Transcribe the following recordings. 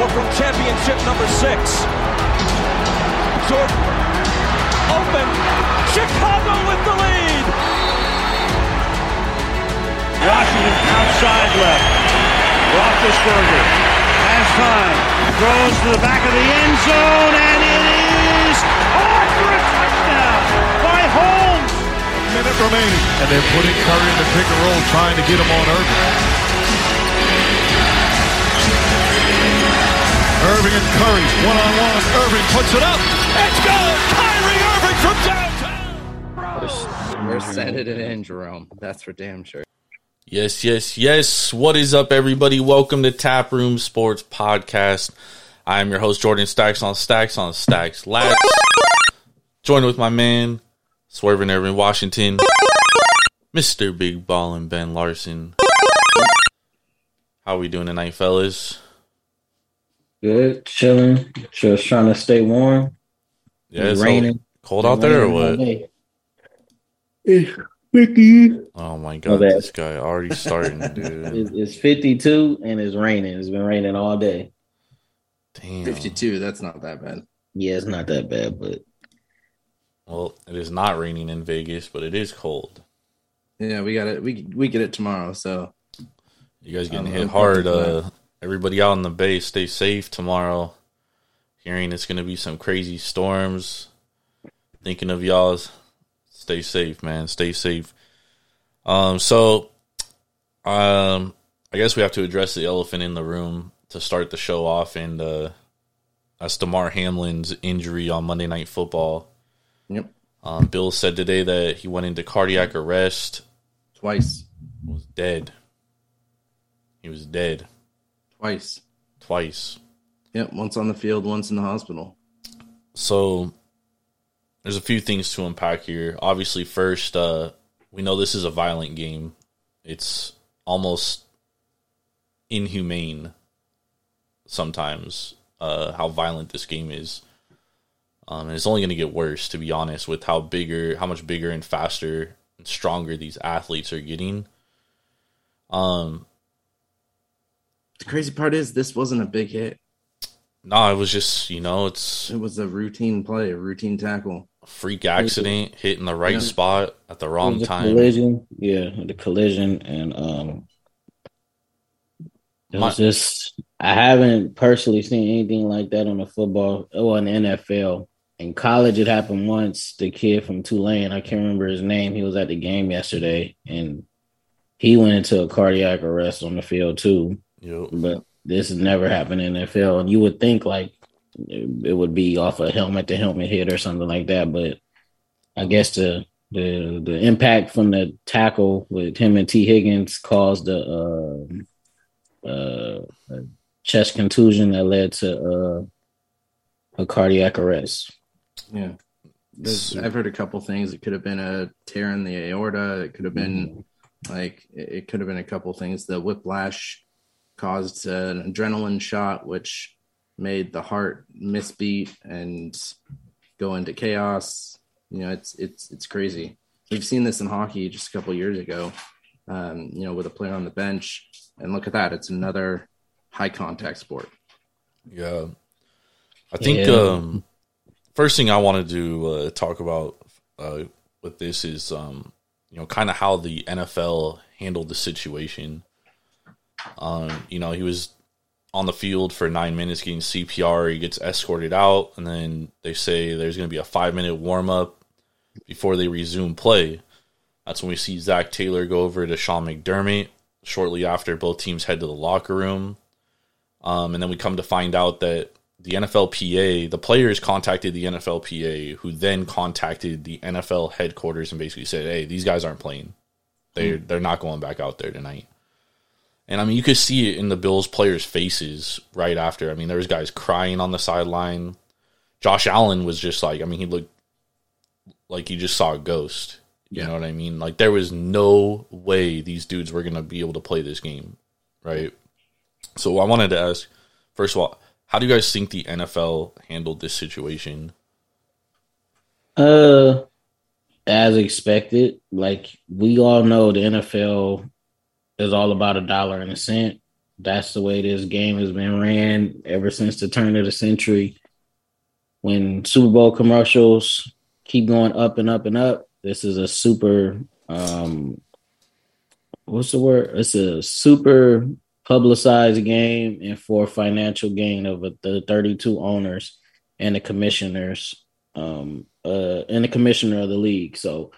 or from championship number 6. Jordan, open, Chicago with the lead! Washington outside left, Roethlisberger has time, throws to the back of the end zone, and it is caught for a touchdown by Holmes! A minute remaining, and they're putting Curry in the pick and roll, trying to get him on Irving. Irving and Curry, one-on-one. Irving puts it up. It's good. Kyrie Irving from downtown. We're sending it in, Jerome. That's for damn sure. Yes, yes, yes. What is up, everybody? Welcome to Tap Room Sports Podcast. I am your host, Jordan Stacks on Stacks on Stacks. Lax. Joined with my man, Swervin' Irvin Washington, Mr. Big Ball and Ben Larson. How we doing tonight, fellas? Good, chilling, just trying to stay warm. Yeah, it's raining. Cold out there or what? It's 50. Oh my God, this guy already starting, dude. It's 52 and it's raining. It's been raining all day. Damn. 52, that's not that bad. Yeah, it's not that bad, but... Well, it is not raining in Vegas, but it is cold. Yeah, we got it. We get it tomorrow, so... You guys getting hit hard, everybody out in the Bay, stay safe tomorrow. Hearing it's going to be some crazy storms. Thinking of y'all, stay safe, man. Stay safe. So, I guess we have to address the elephant in the room to start the show off, and that's Damar Hamlin's injury on Monday Night Football. Yep. Bill said today that he went into cardiac arrest. Twice. Was dead. He was dead. Twice. Yep, once on the field, once in the hospital. So, there's a few things to unpack here. Obviously, first, we know this is a violent game. It's almost inhumane sometimes how violent this game is. And it's only going to get worse, to be honest, with how much bigger and faster and stronger these athletes are getting. The crazy part is this wasn't a big hit. No, it was just, it was a routine play, a routine tackle. A freak accident, hitting the right spot at the wrong time. Collision. Yeah, the collision. And I haven't personally seen anything like that on the football or in the NFL. In college, it happened once. The kid from Tulane, I can't remember his name. He was at the game yesterday, and he went into a cardiac arrest on the field, too. Yep. But this has never happened in the NFL, and you would think like it would be off a helmet to helmet hit or something like that. But I guess the impact from the tackle with him and T. Higgins caused a chest contusion that led to a cardiac arrest. Yeah, I've heard a couple things. It could have been a tear in the aorta. It could have been it could have been a couple things. The whiplash caused an adrenaline shot, which made the heart misbeat and go into chaos. It's crazy. We've seen this in hockey just a couple of years ago, with a player on the bench. And look at that. It's another high-contact sport. Yeah. I think first thing I wanted to talk about with this is, kind of how the NFL handled the situation. He was on the field for 9 minutes getting CPR. He gets escorted out, and then they say there's going to be a 5-minute warm-up before they resume play. That's when we see Zach Taylor go over to Sean McDermott shortly after both teams head to the locker room. And then we come to find out that the NFLPA, the players contacted the NFLPA, who then contacted the NFL headquarters and basically said, hey, these guys aren't playing. They're not going back out there tonight. And, you could see it in the Bills players' faces right after. There was guys crying on the sideline. Josh Allen was just like, he looked like he just saw a ghost. You know what I mean? Like, there was no way these dudes were going to be able to play this game, right? So I wanted to ask, first of all, how do you guys think the NFL handled this situation? As expected. Like, we all know the NFL... It's all about a dollar and a cent. That's the way this game has been ran ever since the turn of the century. When Super Bowl commercials keep going up and up and up, this is a super It's a super publicized game, and for financial gain of the 32 owners and the commissioners and the commissioner of the league. So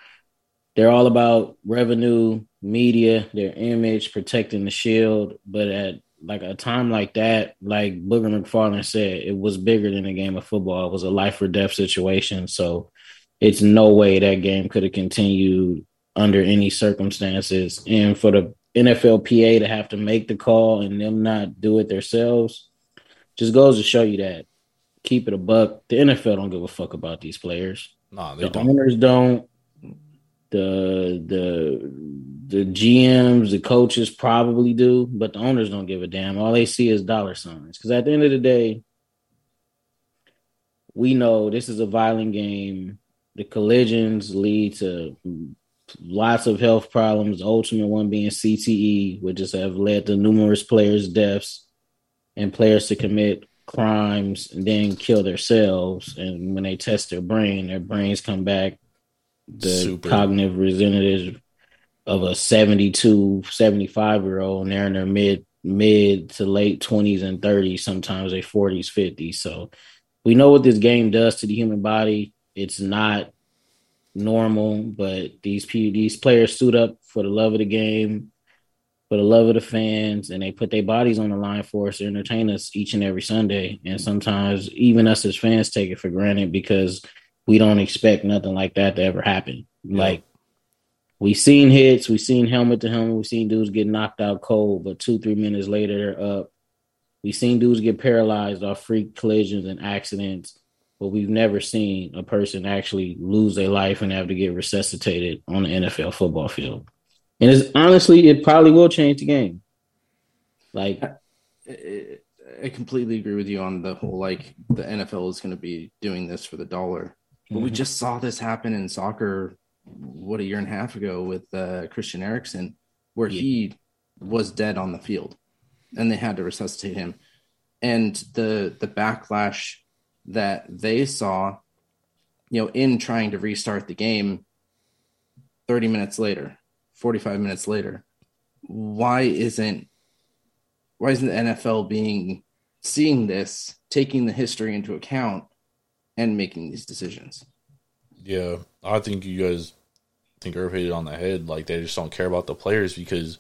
they're all about revenue, media, their image, protecting the shield. But at like a time like that, like Booger McFarlane said, it was bigger than a game of football. It was a life or death situation. So it's no way that game could have continued under any circumstances. And for the NFLPA to have to make the call and them not do it themselves just goes to show you that, keep it a buck, the NFL don't give a fuck about these players. Nah, the owners don't. The GMs, the coaches probably do, but the owners don't give a damn. All they see is dollar signs. Because at the end of the day, we know this is a violent game. The collisions lead to lots of health problems, the ultimate one being CTE, which has led to numerous players' deaths and players to commit crimes and then kill themselves. And when they test their brain, their brains come back the cognitive representative of a 72, 75-year-old, and they're in their mid to late 20s and 30s, sometimes they're 40s, 50s. So we know what this game does to the human body. It's not normal, but these players suit up for the love of the game, for the love of the fans, and they put their bodies on the line for us to entertain us each and every Sunday. And sometimes even us as fans take it for granted because we don't expect nothing like that to ever happen. Yeah. Like, we seen hits, we seen helmet to helmet, we seen dudes get knocked out cold, but 2-3 minutes later they're up. We seen dudes get paralyzed off freak collisions and accidents, but we've never seen a person actually lose their life and have to get resuscitated on the NFL football field. And it's honestly, it probably will change the game. Like, I completely agree with you on the whole, like, the NFL is going to be doing this for the dollar. But we just saw this happen in soccer, a year and a half ago with Christian Eriksen, where he was dead on the field and they had to resuscitate him. And the backlash that they saw, you know, in trying to restart the game 30 minutes later, 45 minutes later, why isn't the NFL seeing this, taking the history into account and making these decisions? Yeah, I think you guys Irv hit it on the head. Like, they just don't care about the players because,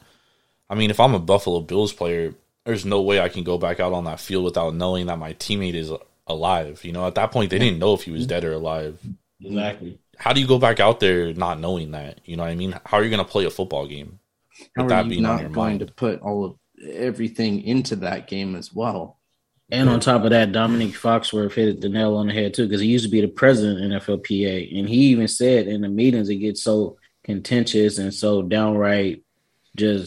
I mean, if I'm a Buffalo Bills player, there's no way I can go back out on that field without knowing that my teammate is alive. You know, at that point, they didn't know if he was dead or alive. Exactly. How do you go back out there not knowing that? You know what I mean? How are you going to play a football game? How are you not going to put everything into that game as well? And on top of that, Dominique Foxworth hit the nail on the head too, because he used to be the president of NFLPA, and he even said in the meetings it gets so contentious and so downright you can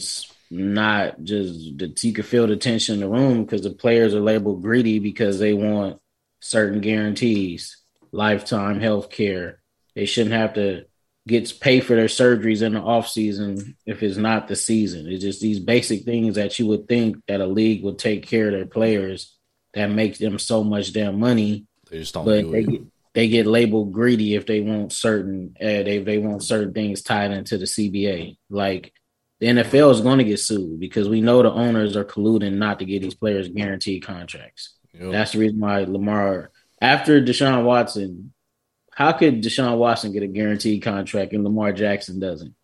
feel the tension in the room because the players are labeled greedy because they want certain guarantees, lifetime health care. They shouldn't have to pay for their surgeries in the offseason if it's not the season. It's just these basic things that you would think that a league would take care of their players that makes them so much damn money. They just don't do it. They get labeled greedy if they want certain certain things tied into the CBA. Like, the NFL is going to get sued because we know the owners are colluding not to get these players guaranteed contracts. Yep. That's the reason why Lamar, after Deshaun Watson, how could Deshaun Watson get a guaranteed contract and Lamar Jackson doesn't?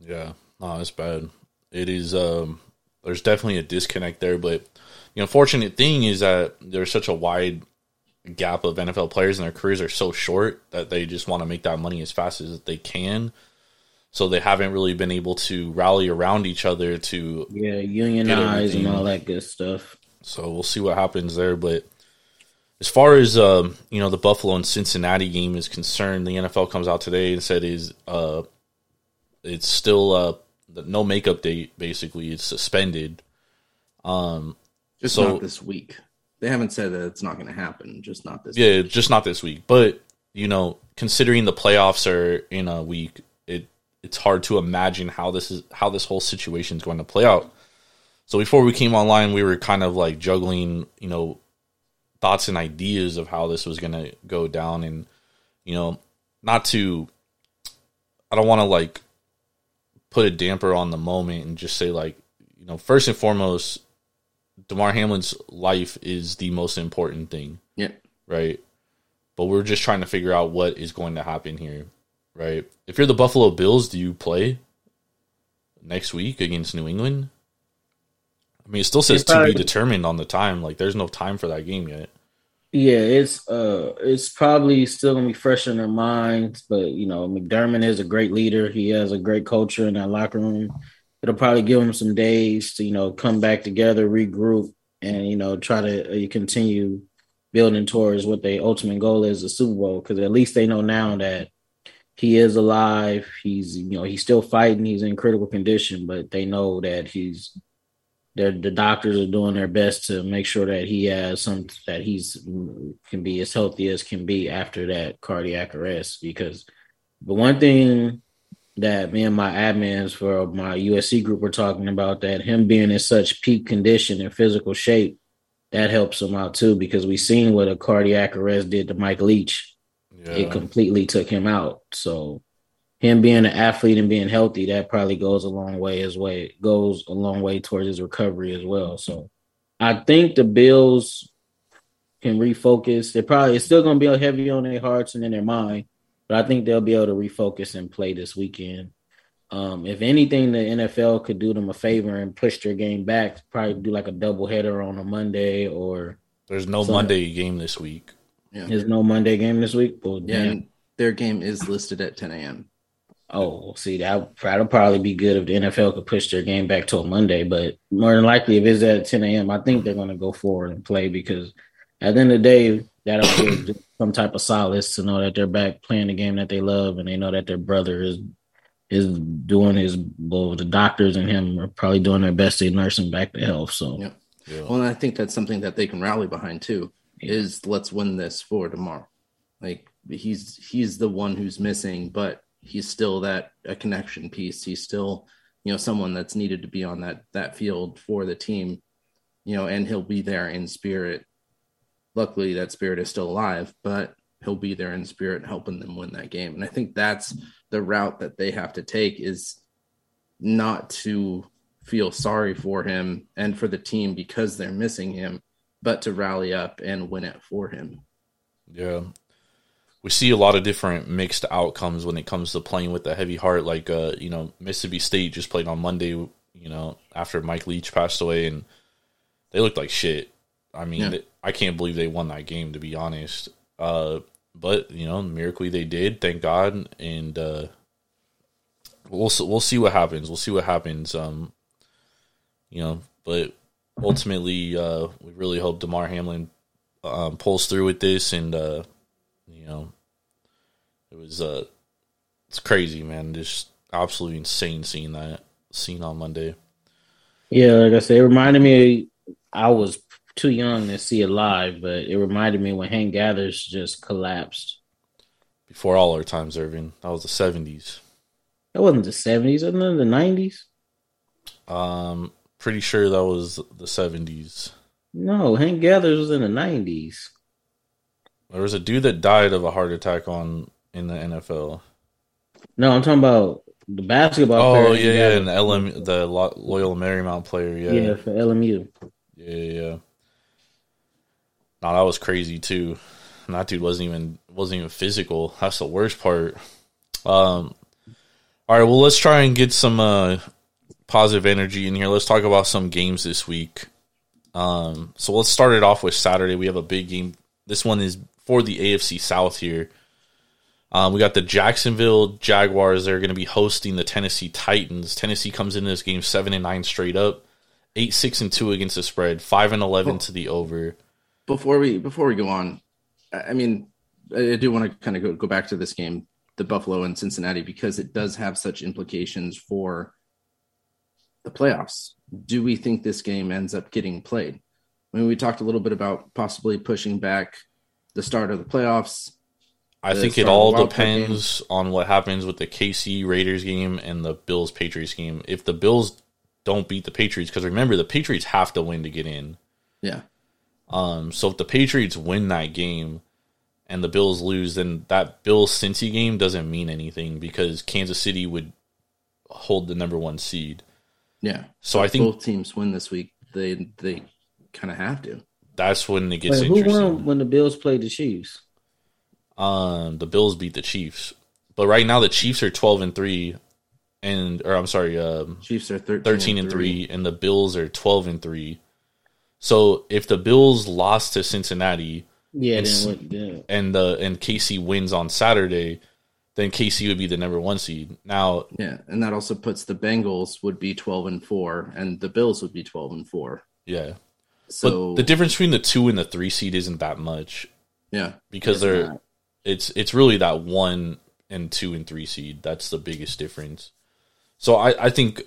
Yeah, no, it's bad. It is. There's definitely a disconnect there, but the unfortunate thing is that there's such a wide gap of NFL players and their careers are so short that they just want to make that money as fast as they can. So they haven't really been able to rally around each other to unionize and all that good stuff. So we'll see what happens there, but as far as the Buffalo and Cincinnati game is concerned, the NFL comes out today and said it's still no makeup date. Basically, it's suspended. Just not this week. They haven't said that it's not going to happen. Just not this. Yeah, week. Just not this week. But considering the playoffs are in a week, it's hard to imagine how this whole situation is going to play out. So before we came online, we were kind of like juggling, you know, thoughts and ideas of how this was going to go down. And, you know, not to, I don't want to like put a damper on the moment and just say like, you know, first and foremost, Damar Hamlin's life is the most important thing. Yeah. Right. But we're just trying to figure out what is going to happen here. Right. If you're the Buffalo Bills, do you play next week against New England? I mean, it still says to be determined on the time. Like, there's no time for that game yet. Yeah, it's probably still going to be fresh in their minds. But, you know, McDermott is a great leader. He has a great culture in that locker room. It'll probably give them some days to, you know, come back together, regroup, and, you know, try to continue building towards what their ultimate goal is, the Super Bowl, because at least they know now that he is alive. He's, you know, he's still fighting. He's in critical condition, but they know that he's – the doctors are doing their best to make sure that he has some, that he's can be as healthy as can be after that cardiac arrest. Because the one thing that me and my admins for my USC group were talking about, that him being in such peak condition and physical shape, that helps him out too, because we seen what a cardiac arrest did to Mike Leach. Yeah. It completely took him out. So him being an athlete and being healthy, that probably goes a long way towards his recovery as well. So I think the Bills can refocus. It's still going to be heavy on their hearts and in their mind, but I think they'll be able to refocus and play this weekend. If anything, the NFL could do them a favor and push their game back, probably do like a doubleheader on a Monday or there's no Sunday. Monday game this week. Yeah. There's no Monday game this week? Well, yeah, their game is listed at 10 a.m. Oh, see, that'll probably be good if the NFL could push their game back till Monday. But more than likely, if it's at 10 a.m., I think they're going to go forward and play, because at the end of the day, that'll give some type of solace to know that they're back playing the game that they love, and they know that their brother is doing his – well, the doctors and him are probably doing their best to nurse him back to health. So, yeah. Yeah. Well, and I think that's something that they can rally behind too, is let's win this for tomorrow. Like, he's the one who's missing, but he's still a connection piece. He's still, you know, someone that's needed to be on that field for the team, you know, and he'll be there in spirit. Luckily, that spirit is still alive, but he'll be there in spirit helping them win that game. And I think that's the route that they have to take, is not to feel sorry for him and for the team because they're missing him, but to rally up and win it for him. Yeah. We see a lot of different mixed outcomes when it comes to playing with a heavy heart. Like, you know, Mississippi State just played on Monday, you know, after Mike Leach passed away, and they looked like shit. I mean, yeah. I can't believe they won that game, to be honest. But, you know, miraculously they did, thank God. And we'll see what happens. We'll see what happens. You know, but ultimately we really hope Damar Hamlin pulls through with this, and you know, it was it's crazy, man. Just absolutely insane seeing that scene on Monday. Yeah, like I said, it reminded me. I was too young to see it live, but it reminded me when Hank Gathers just collapsed. Before all our times, Irvin. That was the 70s. That wasn't the 70s. Wasn't it the 90s? Pretty sure that was the 70s. No, Hank Gathers was in the 90s. There was a dude that died of a heart attack in the NFL. No, I'm talking about the basketball player. Oh, yeah, and the Loyola Marymount player, yeah. Yeah, for LMU. Yeah. No, that was crazy, too. And that dude wasn't even physical. That's the worst part. All right, well, let's try and get some positive energy in here. Let's talk about some games this week. So let's start it off with Saturday. We have a big game. This one is for the AFC South here. We got the Jacksonville Jaguars. They're going to be hosting the Tennessee Titans. Tennessee comes into this game 7-9 straight up, 8-6-2 against the spread, 5-11 to the over. Before we go on, I mean, I do want to kind of go back to this game, the Buffalo and Cincinnati, because it does have such implications for the playoffs. Do we think this game ends up getting played? I mean, we talked a little bit about possibly pushing back the start of the playoffs. I think it all depends on what happens with the KC Raiders game and the Bills Patriots game. If the Bills don't beat the Patriots, because remember, the Patriots have to win to get in. Yeah. So if the Patriots win that game and the Bills lose, then that Bills-Cincy game doesn't mean anything, because Kansas City would hold the number one seed. Yeah. So if I think both teams win this week, they kind of have to. That's when it gets interesting. Who won when the Bills played the Chiefs? The Bills beat the Chiefs. But right now the Chiefs are 12-3 Chiefs are 13-3 and the Bills are 12-3. So if the Bills lost to Cincinnati, and KC wins on Saturday, then KC would be the number one seed. Now, yeah, and that also puts the Bengals would be 12-4 and the Bills would be 12-4. Yeah. So but the difference between the 2 and the 3 seed isn't that much. Yeah. Because it's really that 1 and 2 and 3 seed. That's the biggest difference. So I think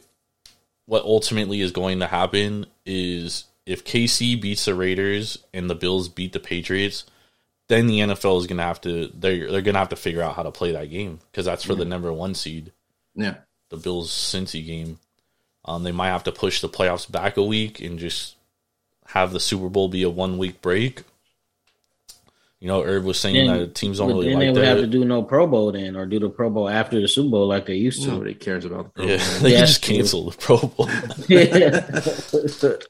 what ultimately is going to happen is if KC beats the Raiders and the Bills beat the Patriots, then the NFL is going to have to they're going to have to figure out how to play that game, because that's for the number one seed. Yeah, the Bills-Cincy game. They might have to push the playoffs back a week and just have the Super Bowl be a 1 week break. You know, Irv was saying that teams don't really like that. Then they would have to do no Pro Bowl then, or do the Pro Bowl after the Super Bowl like they used to. Nobody cares about the Pro Bowl. Yeah, they just cancel the Pro Bowl.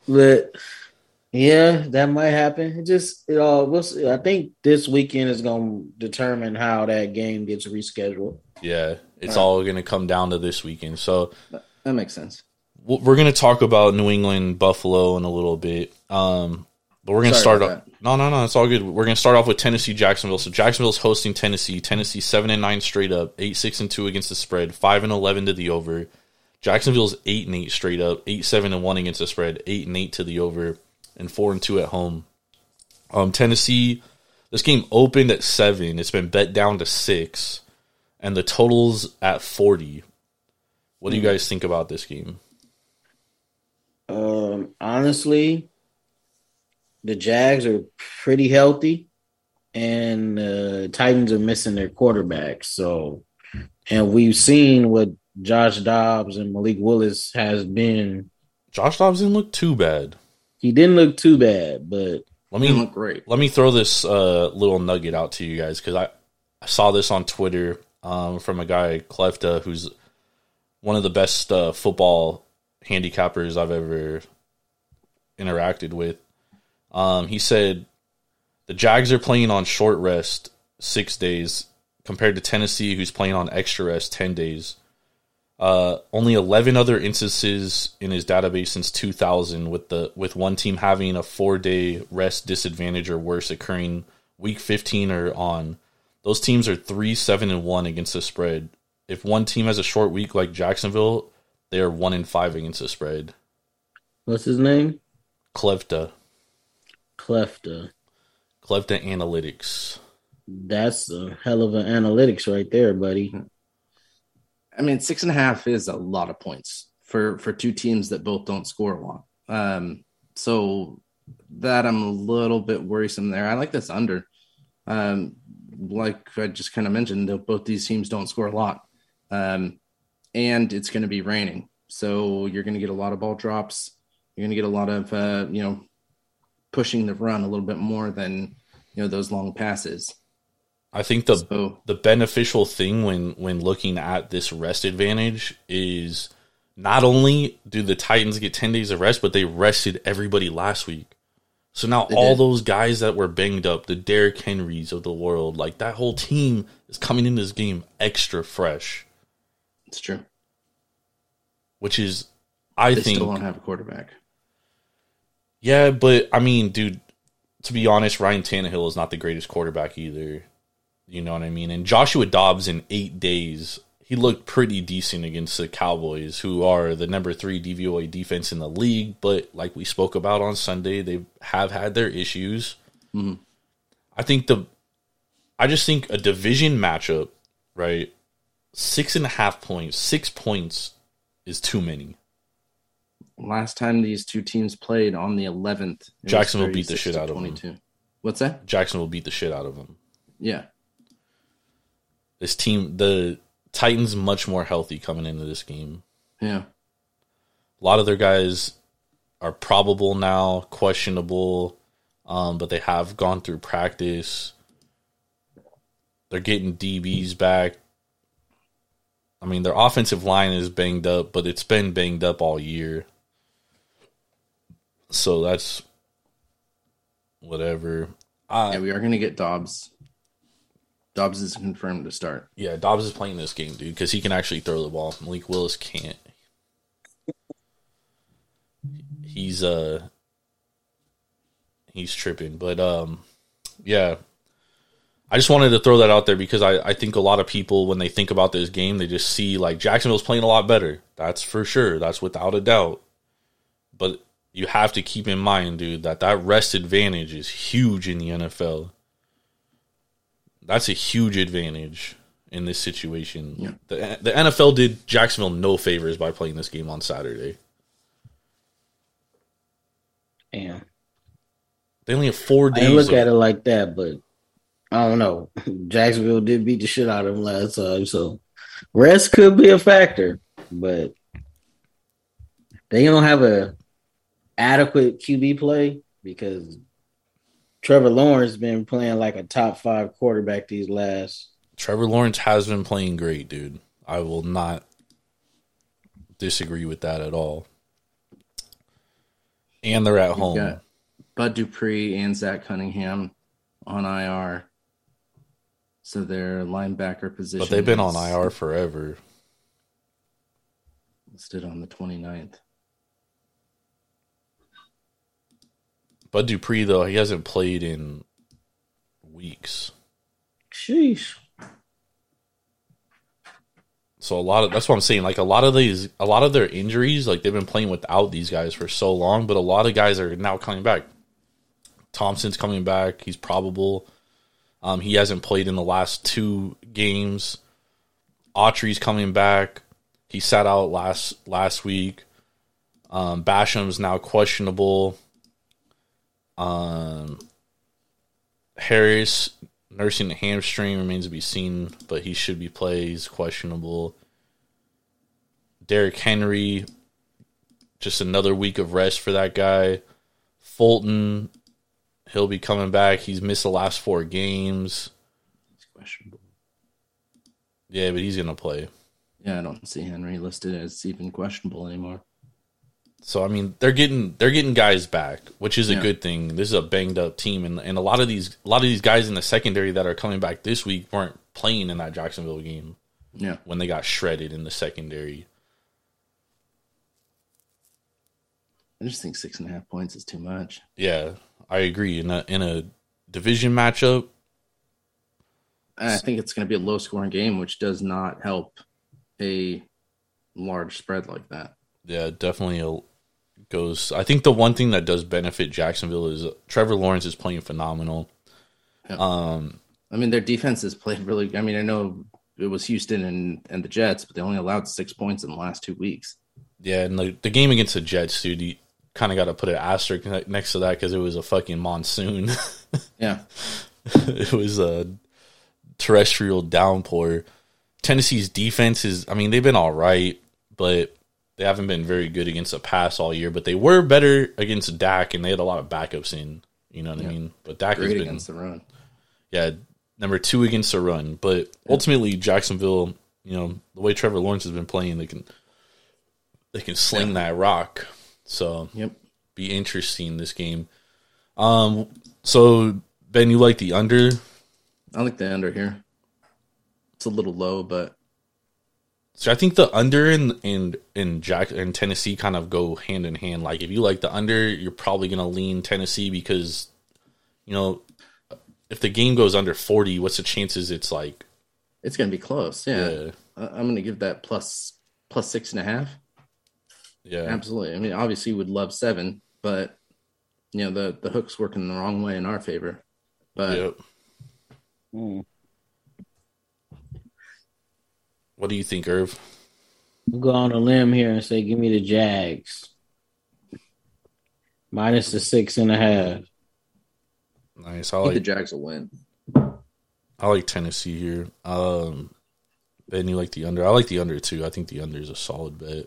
But yeah, that might happen. It just we'll see. I think this weekend is going to determine how that game gets rescheduled. Yeah, it's all going to come down to this weekend. So that makes sense. We're going to talk about New England, Buffalo in a little bit. But we're going to start off. No, it's all good. We're going to start off with Tennessee, Jacksonville. So Jacksonville's hosting Tennessee. Tennessee 7-9 straight up, 8-6-2 against the spread, 5-11 to the over. Jacksonville's 8-8 straight up, 8-7-1 against the spread, 8-8 to the over, and 4-2 at home. Tennessee, this game opened at 7. It's been bet down to 6, and the total's at 40. What do you guys think about this game? Honestly, the Jags are pretty healthy, and the Titans are missing their quarterback. So, and we've seen what Josh Dobbs and Malik Willis has been. Josh Dobbs didn't look too bad. He didn't look too bad, but he didn't look great. Let me throw this little nugget out to you guys, because I saw this on Twitter from a guy, Klefta, who's one of the best football handicappers I've ever interacted with. He said the Jags are playing on short rest 6 days compared to Tennessee, who's playing on extra rest 10 days. Only 11 other instances in his database since 2000 with one team having a 4-day rest disadvantage or worse occurring week 15 or on. Those teams are 3-7-1 against the spread. If one team has a short week like Jacksonville, they are 1-5 against the spread. What's his name? Klefta Analytics. That's a hell of an analytics right there, buddy. I mean, 6.5 is a lot of points for two teams that both don't score a lot. So that I'm a little bit worrisome there. I like this under. Like I just kind of mentioned, both these teams don't score a lot. And it's going to be raining. So you're going to get a lot of ball drops. You're going to get a lot of, pushing the run a little bit more than those long passes. I think the beneficial thing when looking at this rest advantage is not only do the Titans get 10 days of rest, but they rested everybody last week. So now those guys that were banged up, the Derrick Henrys of the world, like that whole team is coming in this game extra fresh. It's true. Which is, I think... They still don't have a quarterback. Yeah, but, I mean, dude, to be honest, Ryan Tannehill is not the greatest quarterback either. You know what I mean? And Joshua Dobbs in 8 days, he looked pretty decent against the Cowboys, who are the number 3 DVOA defense in the league. But like we spoke about on Sunday, they have had their issues. Mm-hmm. I just think a division matchup, right, 6 points is too many. Last time these two teams played on the 11th, Jacksonville beat the shit out of them. What's that? Jacksonville beat the shit out of them. Yeah. This team, the Titans, much more healthy coming into this game. Yeah. A lot of their guys are probable now, questionable, but they have gone through practice. They're getting DBs back. I mean, their offensive line is banged up, but it's been banged up all year. So that's whatever. Yeah, we are going to get Dobbs. Dobbs is confirmed to start. Yeah, Dobbs is playing this game, dude, because he can actually throw the ball. Malik Willis can't. He's tripping. But, yeah, I just wanted to throw that out there because I think a lot of people, when they think about this game, they just see, like, Jacksonville's playing a lot better. That's for sure. That's without a doubt. But you have to keep in mind, dude, that rest advantage is huge in the NFL. That's a huge advantage in this situation. Yeah. The NFL did Jacksonville no favors by playing this game on Saturday. Yeah. They only have 4 days. I look at it like that, but I don't know. Jacksonville did beat the shit out of them last time, so rest could be a factor, but they don't have a adequate QB play because Trevor Lawrence has been playing like a top five quarterback these last. Trevor Lawrence has been playing great, dude. I will not disagree with that at all. And they're at home. Got Bud Dupree and Zach Cunningham on IR. So their linebacker position. But they've been on IR forever. Listed on the 29th. Bud Dupree, though, he hasn't played in weeks. Sheesh. So that's what I'm saying. Like a lot of their injuries, like they've been playing without these guys for so long, but a lot of guys are now coming back. Thompson's coming back. He's probable. He hasn't played in the last two games. Autry's coming back. He sat out last week. Basham's now questionable. Harris nursing a hamstring remains to be seen, but he should be plays questionable. Derrick Henry, just another week of rest for that guy. Fulton, he'll be coming back. He's missed the last four games. It's questionable. Yeah, but he's gonna play. Yeah, I don't see Henry listed as even questionable anymore. So, I mean, they're getting guys back, which is a good thing. This is a banged up team, and a lot of these guys in the secondary that are coming back this week weren't playing in that Jacksonville game. Yeah, when they got shredded in the secondary. I just think 6.5 points is too much. Yeah, I agree. In a division matchup, I think it's going to be a low scoring game, which does not help a large spread like that. Yeah, definitely goes. I think the one thing that does benefit Jacksonville is Trevor Lawrence is playing phenomenal. Yeah. I mean, their defense has played really. I mean, I know it was Houston and the Jets, but they only allowed 6 points in the last 2 weeks. Yeah, and the game against the Jets, dude, you kind of got to put an asterisk next to that because it was a fucking monsoon. Yeah, it was a terrestrial downpour. Tennessee's defense is. I mean, they've been all right, but. They haven't been very good against the pass all year, but they were better against Dak, and they had a lot of backups in. You know what I mean? But Dak has been against the run. Yeah, number two against the run. But ultimately, Jacksonville, you know, the way Trevor Lawrence has been playing, they can sling that rock. So be interesting this game. So Ben, you like the under? I like the under here. It's a little low, but. So I think the under and Tennessee kind of go hand in hand. Like if you like the under, you're probably going to lean Tennessee because, you know, if the game goes under 40, what's the chances it's like? It's going to be close, yeah. I'm going to give that plus 6.5. Yeah. Absolutely. I mean, obviously we'd love 7, but, you know, the hook's working the wrong way in our favor. But what do you think, Irv? I'll go on a limb here and say, give me the Jags. Minus the 6.5. Nice. I think the Jags will win. I like Tennessee here. Ben, you like the under? I like the under, too. I think the under is a solid bet.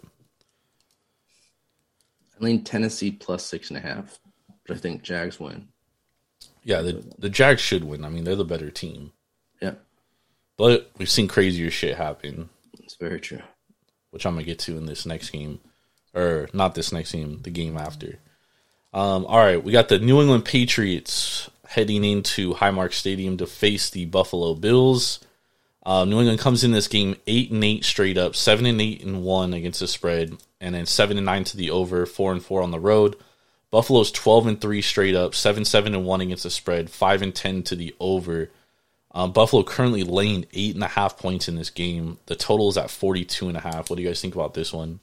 I lean Tennessee plus 6.5, but I think Jags win. Yeah, the Jags should win. I mean, they're the better team. Yeah. But we've seen crazier shit happen. It's very true. Which I'm going to get to in this next game. Or not this next game, the game after. All right, we got the New England Patriots heading into Highmark Stadium to face the Buffalo Bills. New England comes in this game 8-8 straight up, 7-8-1 against the spread, and then 7-9 to the over, 4-4 on the road. Buffalo's 12-3 straight up, 7-7-1 against the spread, 5-10 to the over. Buffalo currently laying 8.5 points in this game. The total is at 42.5. What do you guys think about this one?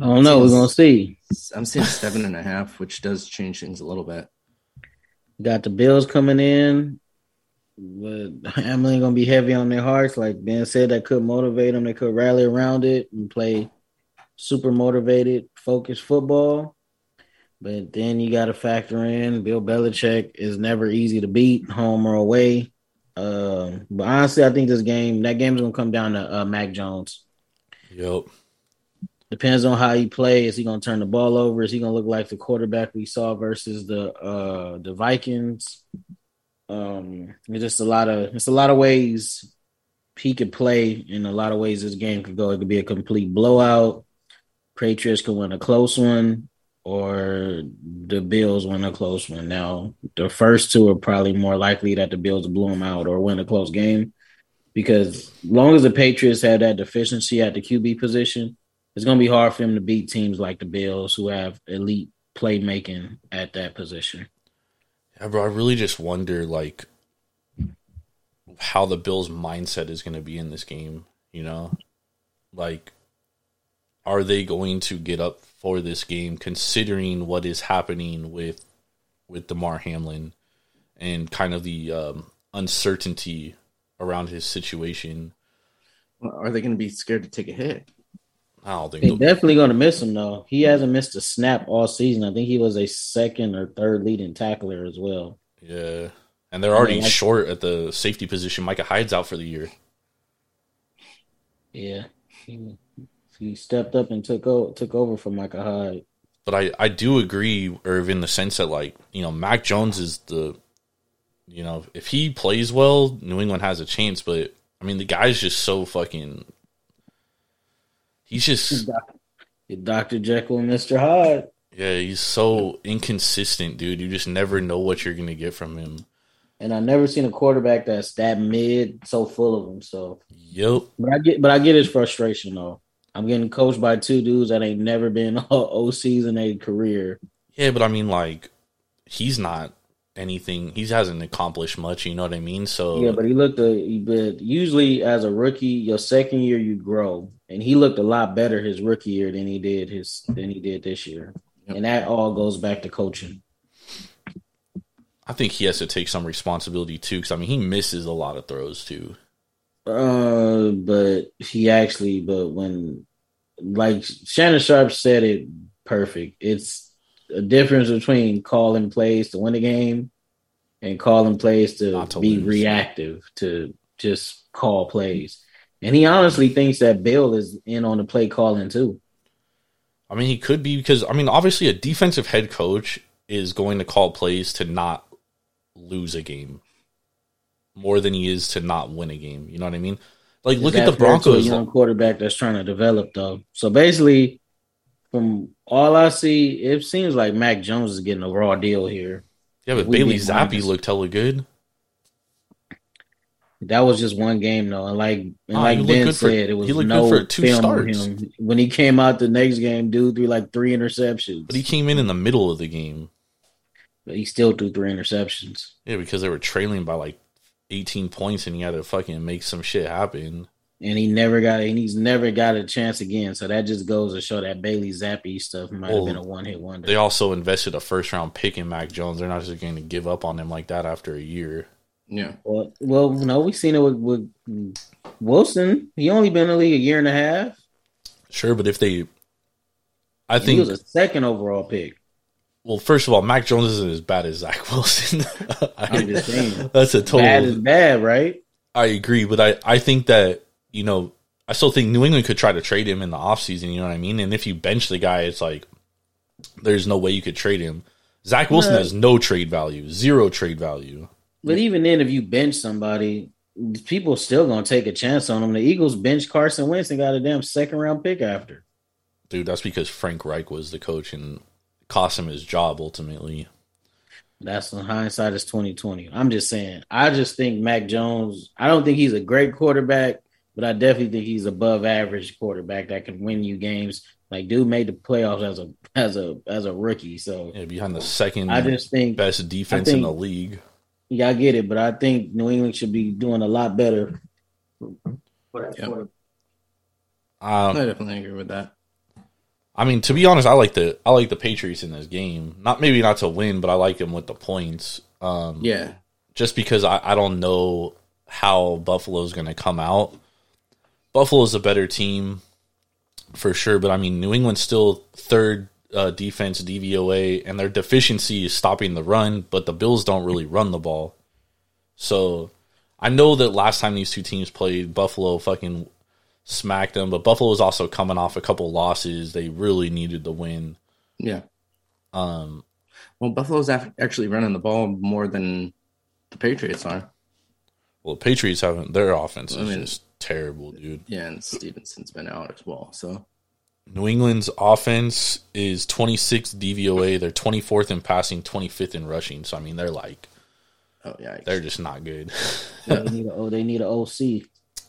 I don't know. We're going to see. I'm seeing 7.5, which does change things a little bit. Got the Bills coming in, but Hamlin going to be heavy on their hearts. Like Ben said, that could motivate them. They could rally around it and play super motivated, focused football. But then you got to factor in Bill Belichick is never easy to beat, home or away. But honestly, I think that game's going to come down to Mac Jones. Yep. Depends on how he plays. Is he going to turn the ball over? Is he going to look like the quarterback we saw versus the Vikings? It's a lot of ways he could play, and a lot of ways this game could go. It could be a complete blowout. Patriots could win a close one, or the Bills win a close one. Now, the first two are probably more likely that the Bills blew them out or win a close game, because as long as the Patriots had that deficiency at the QB position, it's going to be hard for them to beat teams like the Bills who have elite playmaking at that position. Yeah, bro, I really just wonder, like, how the Bills' mindset is going to be in this game, you know? Like, are they going to get up for this game considering what is happening with Damar Hamlin and kind of the uncertainty around his situation? Well, are they going to be scared to take a hit? They're definitely going to miss him, though. He hasn't missed a snap all season. I think he was a second or third leading tackler as well. Yeah, and they're already short at the safety position. Micah Hyde's out for the year. Yeah, he stepped up and took over for Micah Hyde. But I do agree, Irv, in the sense that, like, you know, Mac Jones is the, you know, if he plays well, New England has a chance. But I mean, the guy's just so fucking. He's just Dr. Jekyll and Mr. Hyde. Yeah, he's so inconsistent, dude. You just never know what you're going to get from him. And I've never seen a quarterback that's that mid, so full of himself. So. Yep. But I get his frustration, though. I'm getting coached by two dudes that ain't never been OCs in their career. Yeah, but I mean, like, he's not anything. He hasn't accomplished much, you know what I mean? So yeah, but but usually as a rookie, your second year you grow. And he looked a lot better his rookie year than he did this year. Yep. And that all goes back to coaching. I think he has to take some responsibility too, because I mean he misses a lot of throws too. But when, like, Shannon Sharp said it perfect. It's a difference between calling plays to win a game and calling plays to be reactive, to just call plays. And he honestly thinks that Bill is in on the play calling too. I mean, he could be, because, I mean, obviously a defensive head coach is going to call plays to not lose a game more than he is to not win a game. You know what I mean? Like, look at the Broncos. A young quarterback that's trying to develop, though. So basically, from all I see, it seems like Mac Jones is getting a raw deal here. Yeah, but Bailey Zappi looked hella good. That was just one game, though. And like Ben said, it was no film on him. When he came out the next game, dude threw like 3 interceptions. But he came in the middle of the game. But he still threw 3 interceptions. Yeah, because they were trailing by like 18 points, and he had to fucking make some shit happen. And he's never got a chance again. So that just goes to show that Bailey Zappi stuff might have been a one-hit wonder. They also invested a first-round pick in Mac Jones. They're not just going to give up on him like that after a year. Yeah. Well, no, we've seen it with Wilson. He only been in the league a year and a half. Sure, but I think he was a second overall pick. Well, first of all, Mac Jones isn't as bad as Zach Wilson. I'm just saying. That's a total. Bad is bad, right? I agree, but I think that, you know, I still think New England could try to trade him in the offseason, you know what I mean? And if you bench the guy, it's like there's no way you could trade him. Zach Wilson has no trade value, zero trade value. But even then, if you bench somebody, people still going to take a chance on him. The Eagles benched Carson Wentz and got a damn second-round pick after. Dude, that's because Frank Reich was the coach and cost him his job ultimately. That's when hindsight is 20/20. I'm just saying. I just think Mac Jones, I don't think he's a great quarterback, but I definitely think he's above average quarterback that can win you games. Like, dude made the playoffs as a rookie. So yeah, behind the second best defense in the league. Yeah, I get it, but I think New England should be doing a lot better. I definitely agree with that. I mean, to be honest, I like the Patriots in this game. Maybe not to win, but I like them with the points. Yeah, just because I don't know how Buffalo's going to come out. Buffalo's a better team for sure, but I mean, New England's still third defense DVOA, and their deficiency is stopping the run, but the Bills don't really run the ball. So I know that last time these two teams played, Buffalo fucking smacked them, but Buffalo is also coming off a couple losses. They really needed the win. Yeah. Well, Buffalo's actually running the ball more than the Patriots are. Well, the Patriots haven't. Their offense is just terrible, dude. Yeah, and Stevenson's been out as well, so. New England's offense is 26 DVOA. They're 24th in passing, 25th in rushing. So, I mean, they're like, they're just not good. They need an OC.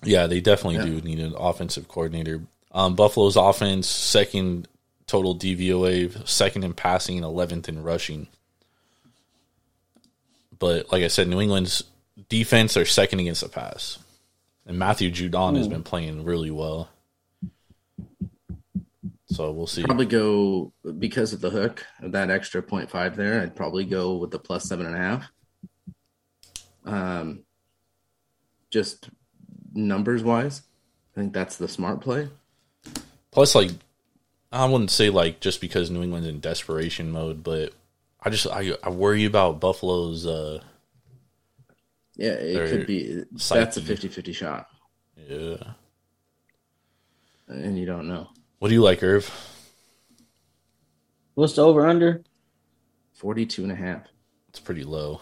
Yeah, they definitely do need an offensive coordinator. Buffalo's offense, second total DVOA, second in passing, 11th in rushing. But, like I said, New England's defense are second against the pass. And Matthew Judon has been playing really well. So we'll see. Probably go, because of the hook, that extra 0.5 there, I'd probably go with the plus 7.5. Just numbers-wise, I think that's the smart play. Plus, like, I wouldn't say, like, just because New England's in desperation mode, but I worry about Buffalo's it could be. Psyche. That's a 50-50 shot. Yeah. And you don't know. What do you like, Irv? What's the over-under? 42.5. It's pretty low.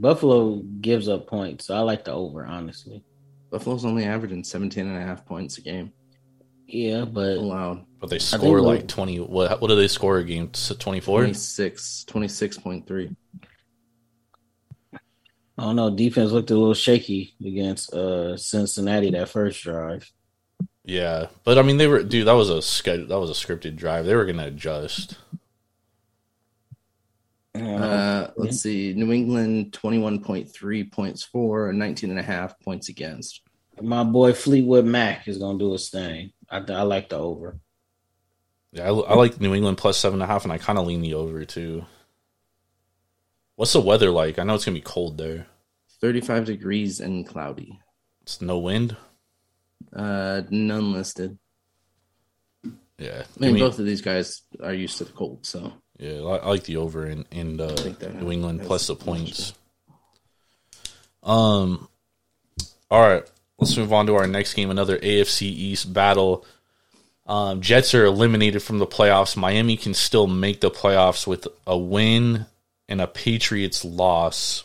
Buffalo gives up points, so I like the over, honestly. Buffalo's only averaging 17.5 points a game. Yeah, but... allowed. But they score like 20... What do they score a game? 24? 26.3. I don't know. Defense looked a little shaky against Cincinnati that first drive. Yeah, but I mean, they were, dude. That was a scripted drive. They were gonna adjust. Let's see. New England 21.3 points for, 19.5 points against. My boy Fleetwood Mac is gonna do his thing. I like the over. Yeah, I like New England plus 7.5, and I kind of lean the over too. What's the weather like? I know it's gonna be cold there. 35 degrees and cloudy. It's no wind. None listed. Yeah, I mean, both of these guys are used to the cold, so yeah, I like the over in New England plus the points. All right, let's move on to our next game. Another AFC East battle. Jets are eliminated from the playoffs. Miami can still make the playoffs with a win and a Patriots loss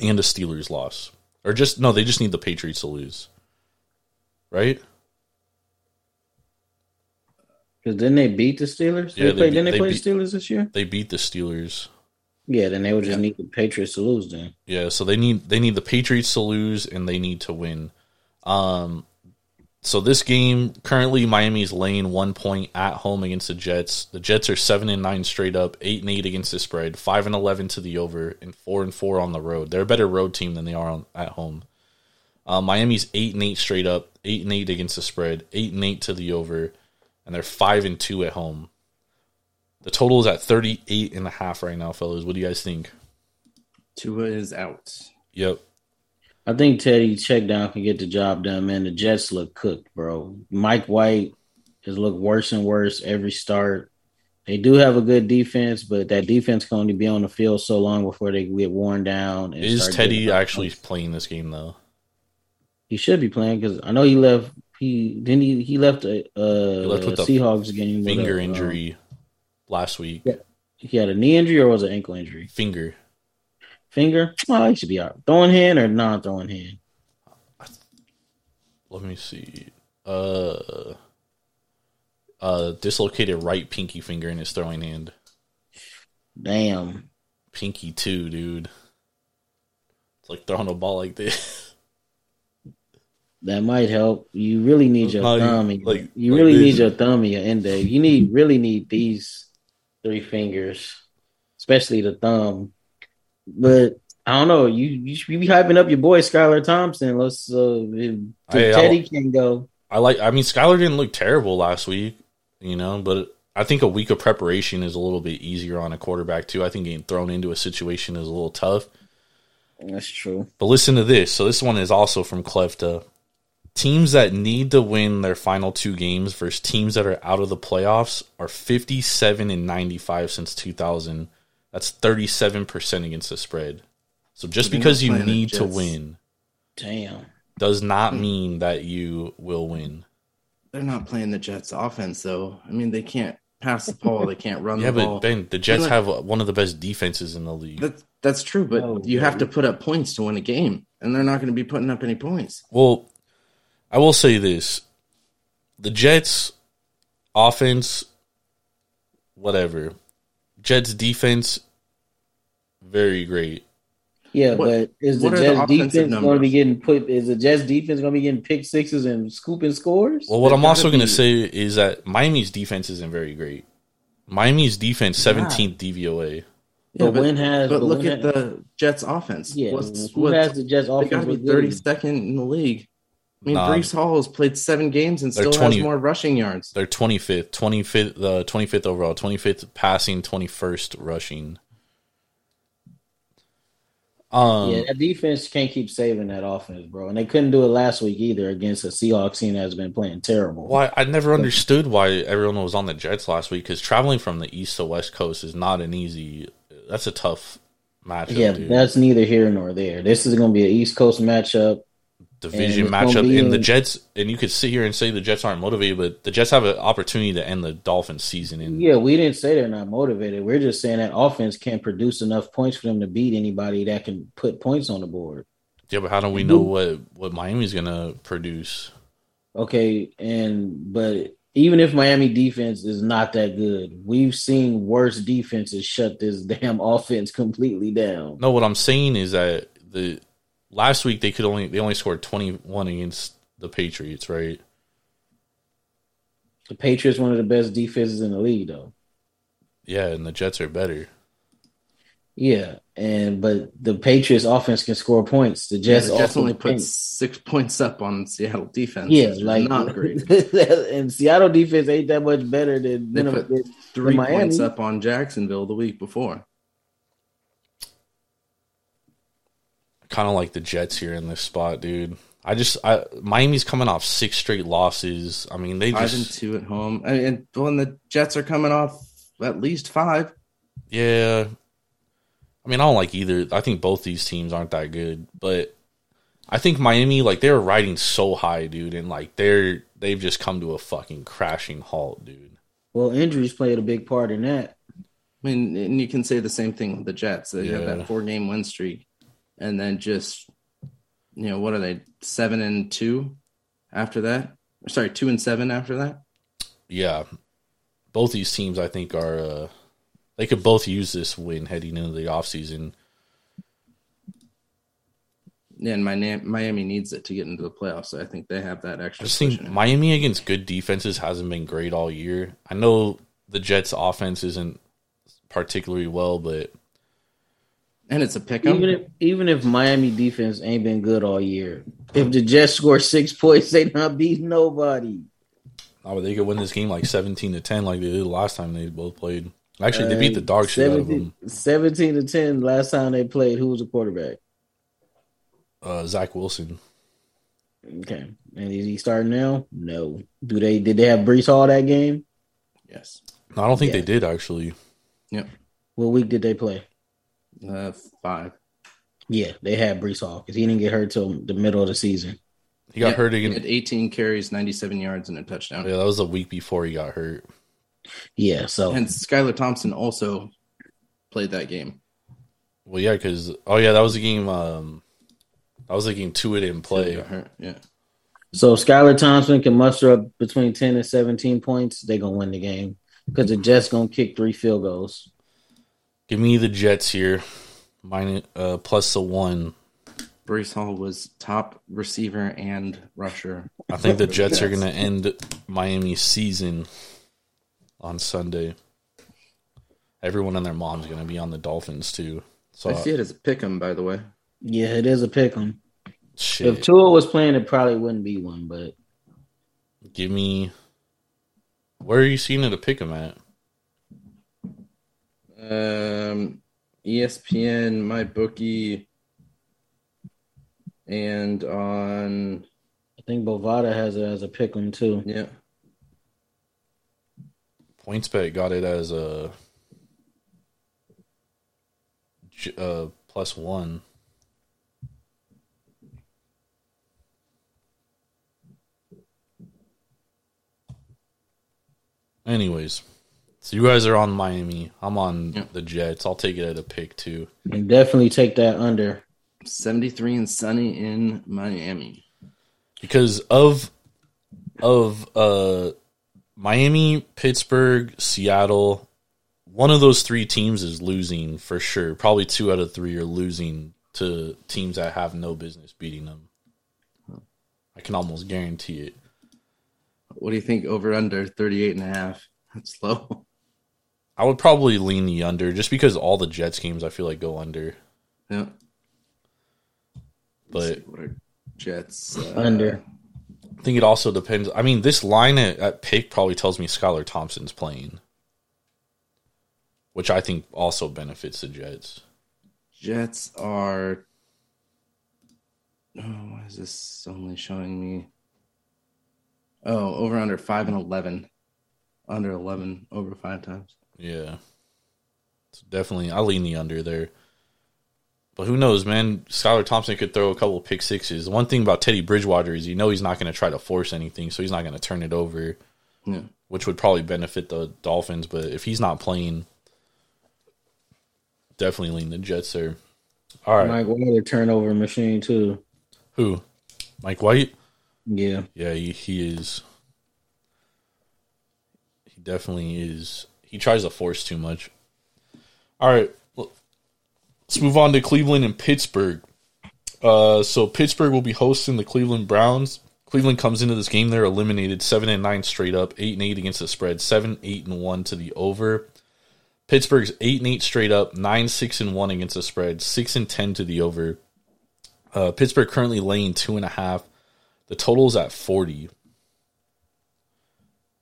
and a Steelers loss, they just need the Patriots to lose. Right? Because didn't they beat the Steelers? Yeah, didn't they play the Steelers this year? They beat the Steelers. Yeah, then they would just need the Patriots to lose then. Yeah, so they need the Patriots to lose, and they need to win. So this game, currently Miami's laying 1 point at home against the Jets. The Jets are 7-9 straight up, 8-8 against the spread, 5-11 to the over, and 4-4 on the road. They're a better road team than they are at home. Miami's 8-8 straight up, 8-8 against the spread, 8-8 to the over, and they're 5-2 at home. The total is at 38.5 right now, fellas. What do you guys think? Tua is out. Yep. I think Teddy Checkdown can get the job done, man. The Jets look cooked, bro. Mike White has looked worse and worse every start. They do have a good defense, but that defense can only be on the field so long before they get worn down. Is Teddy actually playing this game, though? He should be playing because I know he left. He left with the Seahawks game finger injury last week. Yeah. He had a knee injury or was it an ankle injury? Finger. Oh, he should be out. Throwing hand or non-throwing hand? Let me see. Dislocated right pinky finger in his throwing hand. Damn. Pinky too, dude. It's like throwing a ball like this. That might help. You really need your thumb. Need your thumb and your index. You really need these three fingers, especially the thumb. But I don't know. You be hyping up your boy Skylar Thompson. Let's Teddy can go. Skylar didn't look terrible last week, but I think a week of preparation is a little bit easier on a quarterback too. I think getting thrown into a situation is a little tough. That's true. But listen to this. So this one is also from Klefta. Teams that need to win their final two games versus teams that are out of the playoffs are 57-95 since 2000. That's 37% against the spread. So just because you need to win, damn, does not mean that you will win. They're not playing the Jets' offense, though. I mean, they can't pass the ball. They can't run the ball. Yeah, but Ben, the Jets have one of the best defenses in the league. That's true, but you have to put up points to win a game, and they're not going to be putting up any points. Well, I will say this. The Jets' offense, whatever. Jets' defense, very great. Yeah, but is the Jets defense going to be getting pick sixes and scooping scores? Well, what I'm also going to say is that Miami's defense isn't very great. Miami's defense 17th DVOA. Yeah, but look at the Jets offense. Yeah, who has the Jets offense? They got to be 32nd in the league. I mean, Breece Hall has played 7 games and still has more rushing yards. They're 25th overall, 25th passing, 21st rushing. That defense can't keep saving that offense, bro. And they couldn't do it last week either against a Seahawks team that's been playing terrible. Well, I never understood why everyone was on the Jets last week because traveling from the East to West Coast is not an easy – that's a tough matchup. Yeah, dude. That's neither here nor there. This is going to be an East Coast matchup. Division matchup. And the Jets – and you could sit here and say the Jets aren't motivated, but the Jets have an opportunity to end the Dolphins season. Yeah, we didn't say they're not motivated. We're just saying that offense can't produce enough points for them to beat anybody that can put points on the board. Yeah, but how do we know what Miami's going to produce? Okay, but even if Miami defense is not that good, we've seen worse defenses shut this damn offense completely down. No, what I'm saying is that the – last week they only scored 21 against the Patriots, right? The Patriots one of the best defenses in the league, though. Yeah, and the Jets are better. Yeah, but the Patriots offense can score points. The Jets only put 6 points up on Seattle defense. Yeah, not great. And Seattle defense ain't that much better than they put 3 points up on Jacksonville the week before. Kind of like the Jets here in this spot, dude. Miami's coming off 6 straight losses. I mean, they 5-2 at home. I mean, when the Jets are coming off at least 5. Yeah. I mean, I don't like either. I think both these teams aren't that good, but I think Miami, they were riding so high, dude, and they've just come to a fucking crashing halt, dude. Well, injuries played a big part in that. I mean, and you can say the same thing with the Jets. They have that 4-game win streak. And then just, what are they, 7-2 after that? Sorry, 2-7 after that? Yeah. Both these teams, I think, are they could both use this win heading into the offseason. Yeah, and Miami needs it to get into the playoffs, so I think they have that extra. I just think Miami against good defenses hasn't been great all year. I know the Jets' offense isn't particularly well, but... And it's a pickup. Even if Miami defense ain't been good all year, if the Jets score 6 points, they not beat nobody. Oh, but they could win this game 17-10, like they did last time they both played. Actually, they beat the dog shit out of them. 17-10 last time they played. Who was the quarterback? Zach Wilson. Okay, and is he starting now? No. Did they have Breece Hall that game? Yes. No, I don't think they did actually. Yep. What week did they play? 5. Yeah, they had Breece Hall because he didn't get hurt till the middle of the season. He got hurt again. He had 18 carries, 97 yards, and a touchdown. Yeah, that was a week before he got hurt. Yeah, so. And Skylar Thompson also played that game. Well, yeah, because that was a game. I was thinking Tua didn't play. Yeah. So if Skylar Thompson can muster up between 10 and 17 points, they're going to win the game because the Jets going to kick 3 field goals. Give me the Jets here, +1. Breece Hall was top receiver and rusher. I think the Jets are going to end Miami's season on Sunday. Everyone and their mom's going to be on the Dolphins, too. So I see it as a pick'em, by the way. Yeah, it is a pick'em. Shit. If Tua was playing, it probably wouldn't be one, but... Give me... Where are you seeing it a pick'em at? ESPN, MyBookie, and on... I think Bovada has it as a pick'em, too. Yeah. PointsBet got it as a... +1. Anyways, so you guys are on Miami. I'm on the Jets. I'll take it at a pick, too. And definitely take that under. 73 and sunny in Miami. Because of Miami, Pittsburgh, Seattle, one of those three teams is losing for sure. Probably 2 out of 3 are losing to teams that have no business beating them. I can almost guarantee it. What do you think over under 38.5? That's low. I would probably lean the under just because all the Jets games I feel like go under. Yeah. But what are Jets under? I think it also depends. I mean, this line at pick probably tells me Skylar Thompson's playing, which I think also benefits the Jets. Jets are. Oh, why is this only showing me? Oh, over under 5 and 11. Under 11 over 5 times. Yeah. It's definitely, I lean the under there. But who knows, man? Skylar Thompson could throw a couple pick sixes. The one thing about Teddy Bridgewater is you know he's not going to try to force anything, so he's not going to turn it over, which would probably benefit the Dolphins. But if he's not playing, definitely lean the Jets there. All right. Mike White, a turnover machine, too. Who? Mike White? Yeah. Yeah, he is. He definitely is. He tries to force too much. All right. Let's move on to Cleveland and Pittsburgh. So Pittsburgh will be hosting the Cleveland Browns. Cleveland comes into this game. They're eliminated 7-9 straight up, 8-8 against the spread, 7-8-1 to the over. Pittsburgh's 8-8 straight up, 9-6-1 against the spread, 6-10 to the over. Pittsburgh currently laying 2.5. The total is at 40.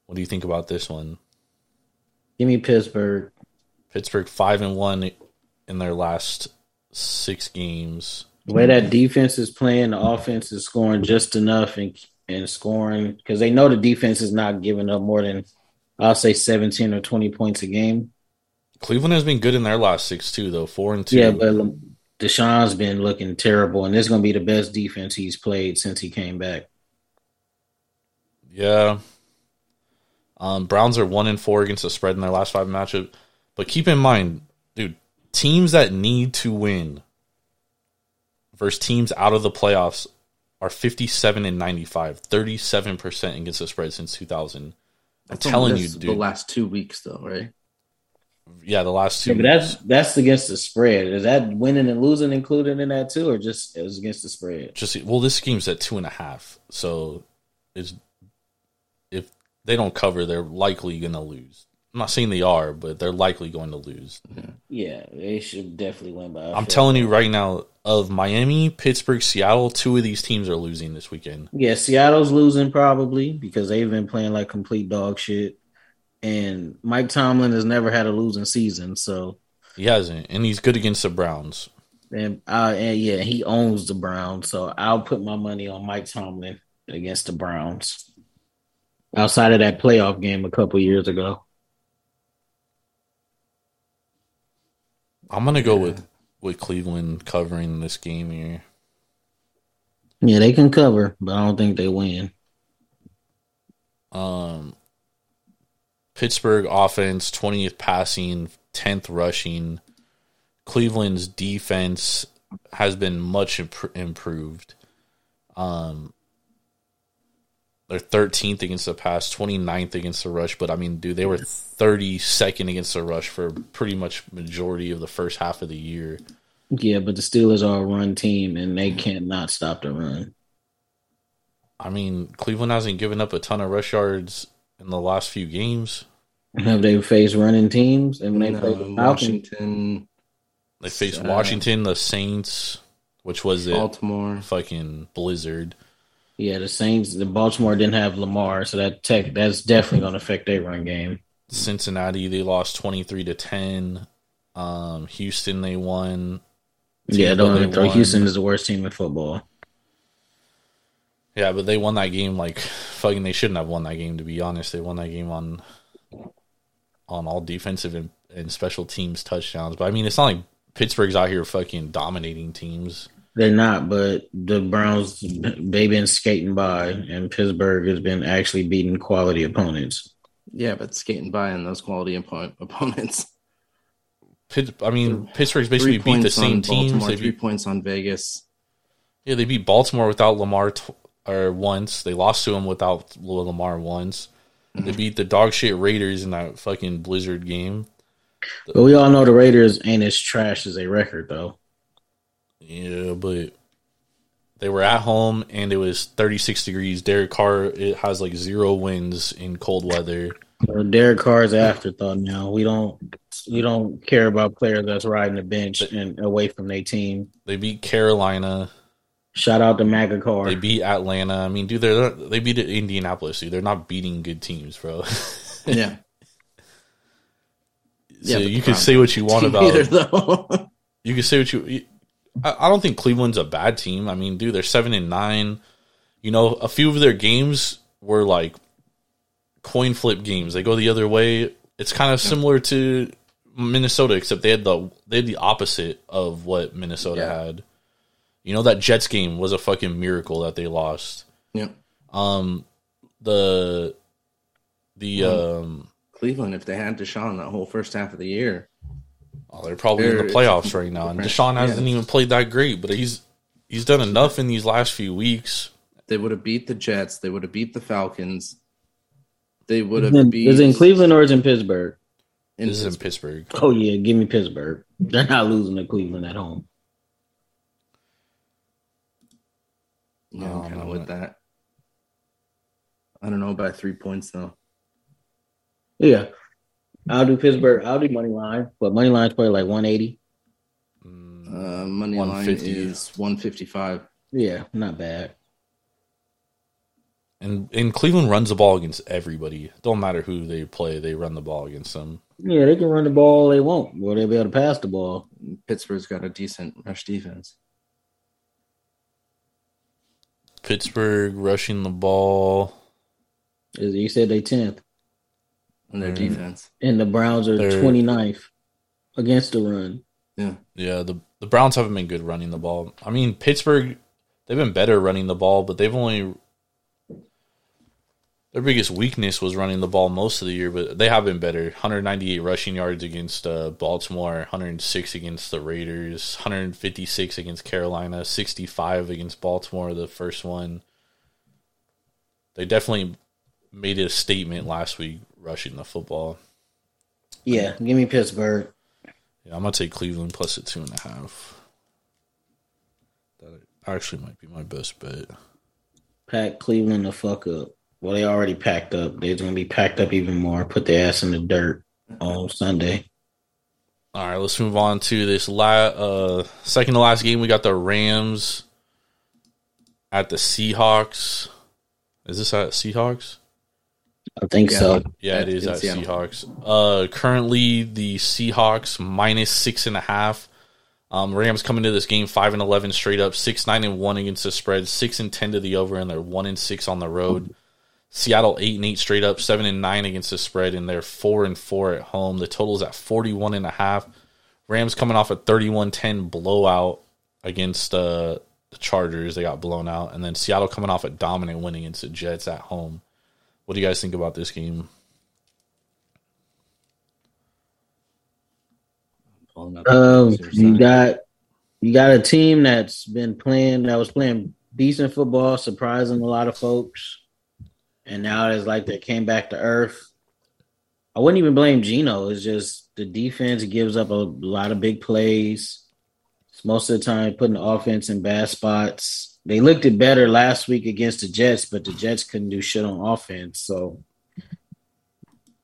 What do you think about this one? Give me Pittsburgh. Pittsburgh 5-1 in their last 6 games. The way that defense is playing, the offense is scoring just enough and scoring because they know the defense is not giving up more than, I'll say, 17 or 20 points a game. Cleveland has been good in their last 6 too, though. 4-2. Yeah, but Deshaun's been looking terrible, and this is going to be the best defense he's played since he came back. Yeah. Browns are 1-4 against the spread in their last 5 matchups. But keep in mind, dude, teams that need to win versus teams out of the playoffs are 57-95, 37% against the spread since 2000. I'm telling you, dude. The last 2 weeks, though, right? Yeah, the last 2. Yeah, but that's against the spread. Is that winning and losing included in that too, or just it was against the spread? This game's at 2.5, so it's if they don't cover, they're likely going to lose. I'm not saying they are, but they're likely going to lose. Yeah, they should definitely win by. I'm telling you right now, of Miami, Pittsburgh, Seattle, 2 of these teams are losing this weekend. Yeah, Seattle's losing probably because they've been playing like complete dog shit. And Mike Tomlin has never had a losing season, so he hasn't, and he's good against the Browns. And he owns the Browns, so I'll put my money on Mike Tomlin against the Browns. Outside of that playoff game a couple years ago, I'm gonna go with Cleveland covering this game here. Yeah, they can cover, but I don't think they win. Pittsburgh offense, 20th passing, 10th rushing. Cleveland's defense has been much improved. They're 13th against the pass, 29th against the rush. But, I mean, dude, they were 32nd against the rush for pretty much majority of the first half of the year. Yeah, but the Steelers are a run team, and they cannot stop the run. I mean, Cleveland hasn't given up a ton of rush yards in the last few games. Have they faced running teams? And when they played Washington. They faced Washington, the Saints, which was it? Baltimore. Fucking blizzard. Yeah, the Saints, the Baltimore didn't have Lamar, so that's definitely going to affect their run game. Cincinnati, they lost 23-10. Houston, they won. Yeah, don't even throw. Houston is the worst team in football. Yeah, but they won that game like fucking. They shouldn't have won that game, to be honest. They won that game on all defensive and special teams touchdowns. But I mean, it's not like Pittsburgh's out here fucking dominating teams. They're not, but the Browns, they've been skating by, and Pittsburgh has been actually beating quality opponents. Yeah, but skating by and those quality opponents. Pittsburgh's basically beat the same teams. Baltimore, they beat 3 points on Vegas. Yeah, they beat Baltimore without Lamar once. They lost to him without Lamar once. They beat the dog shit Raiders in that fucking blizzard game. But we all know the Raiders ain't as trash as a record, though. Yeah, but they were at home, and it was 36 degrees. Derek Carr has like 0 wins in cold weather. Derek Carr's an afterthought now. We don't care about players that's riding the bench and away from their team. They beat Carolina. Shout out to MAGA Carr. They beat Atlanta. I mean, dude, they beat Indianapolis, dude. They're not beating good teams, bro. Yeah. So you can say what you want about it. You can say what you. I don't think Cleveland's a bad team. I mean, dude, they're 7-9. You know, a few of their games were like coin flip games. They go the other way. It's kind of similar to Minnesota, except they had the opposite of what Minnesota had. You know, that Jets game was a fucking miracle that they lost. Yeah. Cleveland, if they had Deshaun that whole first half of the year. Oh, they're probably in the playoffs right now, and Deshaun hasn't even played that great, but he's done enough in these last few weeks. They would have beat the Jets. They would have beat the Falcons. They would have beat... Is it in Cleveland or is it in Pittsburgh? This is in Pittsburgh. Oh, yeah, give me Pittsburgh. They're not losing to Cleveland at home. Yeah, I'm kind of with that. I don't know, by 3 points, though. Yeah. I'll do Pittsburgh. I'll do Moneyline, but Moneyline's probably like 180. Moneyline is 155. Yeah, not bad. And Cleveland runs the ball against everybody. Don't matter who they play, they run the ball against them. Yeah, they can run the ball all they want. Well, they'll be able to pass the ball. Pittsburgh's got a decent rush defense. Pittsburgh rushing the ball. You said they 10th. On their defense. And the Browns are 29th against the run. Yeah. Yeah, the Browns haven't been good running the ball. I mean, Pittsburgh, they've been better running the ball, but they've only... Their biggest weakness was running the ball most of the year, but they have been better. 198 rushing yards against Baltimore, 106 against the Raiders, 156 against Carolina, 65 against Baltimore, the first one. They definitely made a statement last week rushing the football. Yeah, give me Pittsburgh. Yeah, I'm going to take Cleveland plus a 2.5. That actually might be my best bet. Pack Cleveland the fuck up. Well, they already packed up. They're going to be packed up even more. Put their ass in the dirt on Sunday. All right, let's move on to this second to last game. We got the Rams at the Seahawks. Is this at Seahawks? I think so. Yeah, it is at Seahawks. Currently, the Seahawks minus 6.5. Rams come into this game 5-11 straight up, 6-9-1 against the spread, 6-10 to the over, and they're 1-6 on the road. Mm-hmm. Seattle 8-8 straight up, 7-9 against the spread, and they're 4-4 at home. The total's at 41.5. Rams coming off a 31-10 blowout against the Chargers. They got blown out. And then Seattle coming off a dominant win against the Jets at home. What do you guys think about this game? You got a team that's been playing decent football, surprising a lot of folks. And now it's like they came back to earth. I wouldn't even blame Geno. It's just the defense gives up a lot of big plays. It's most of the time putting the offense in bad spots. They looked it better last week against the Jets, but the Jets couldn't do shit on offense. So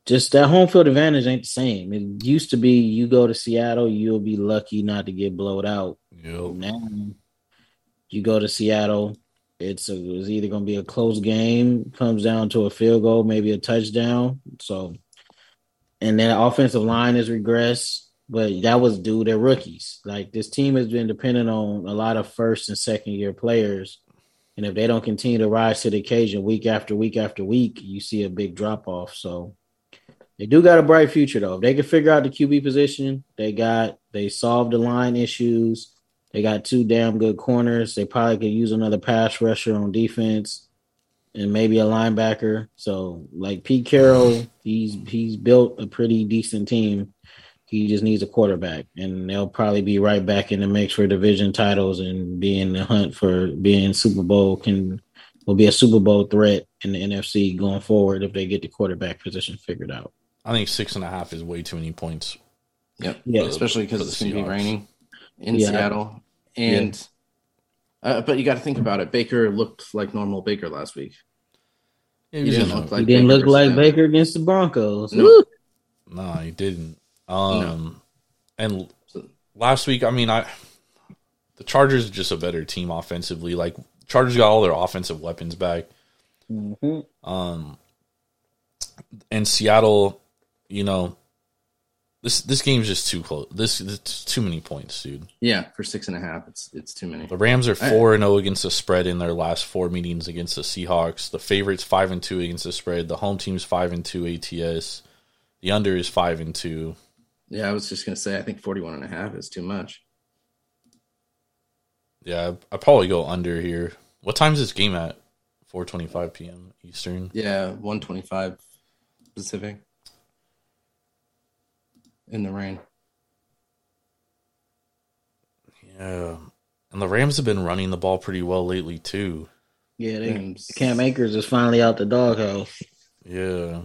just that home field advantage ain't the same. It used to be you go to Seattle, you'll be lucky not to get blowed out. Yep. Now you go to Seattle, it's either going to be a close game, comes down to a field goal, maybe a touchdown. So, and then offensive line has regressed, but that was due to rookies. Like, this team has been dependent on a lot of first and second year players. And if they don't continue to rise to the occasion week after week after week, you see a big drop off. So they do got a bright future though. If they can figure out the QB position, they solved the line issues. They got two damn good corners. They probably could use another pass rusher on defense and maybe a linebacker. So, like, Pete Carroll, he's built a pretty decent team. He just needs a quarterback, and they'll probably be right back in the mix for division titles and be in the hunt for being Super Bowl will be a Super Bowl threat in the NFC going forward if they get the quarterback position figured out. I think 6.5 is way too many points. Yep. Yeah, especially because it's going to be raining in Seattle. And but you got to think about it. Baker looked like normal Baker last week. He didn't look like Baker against the Broncos. No, he didn't. And last week, the Chargers are just a better team offensively. Like, Chargers got all their offensive weapons back. Mm-hmm. And Seattle, This game's just too close. It's too many points, dude. Yeah, for 6.5, it's too many. The Rams are 4-0 against the spread in their last 4 meetings against the Seahawks. The favorites 5-2 against the spread. The home team's 5-2 ATS. The under is 5-2. Yeah, I was just gonna say I think 41.5 is too much. Yeah, I probably go under here. What time is this game at? 4:25 p.m. Eastern. Yeah, 1:25 Pacific. In the rain. Yeah. And the Rams have been running the ball pretty well lately, too. Yeah, Cam Akers is finally out the doghouse. Yeah.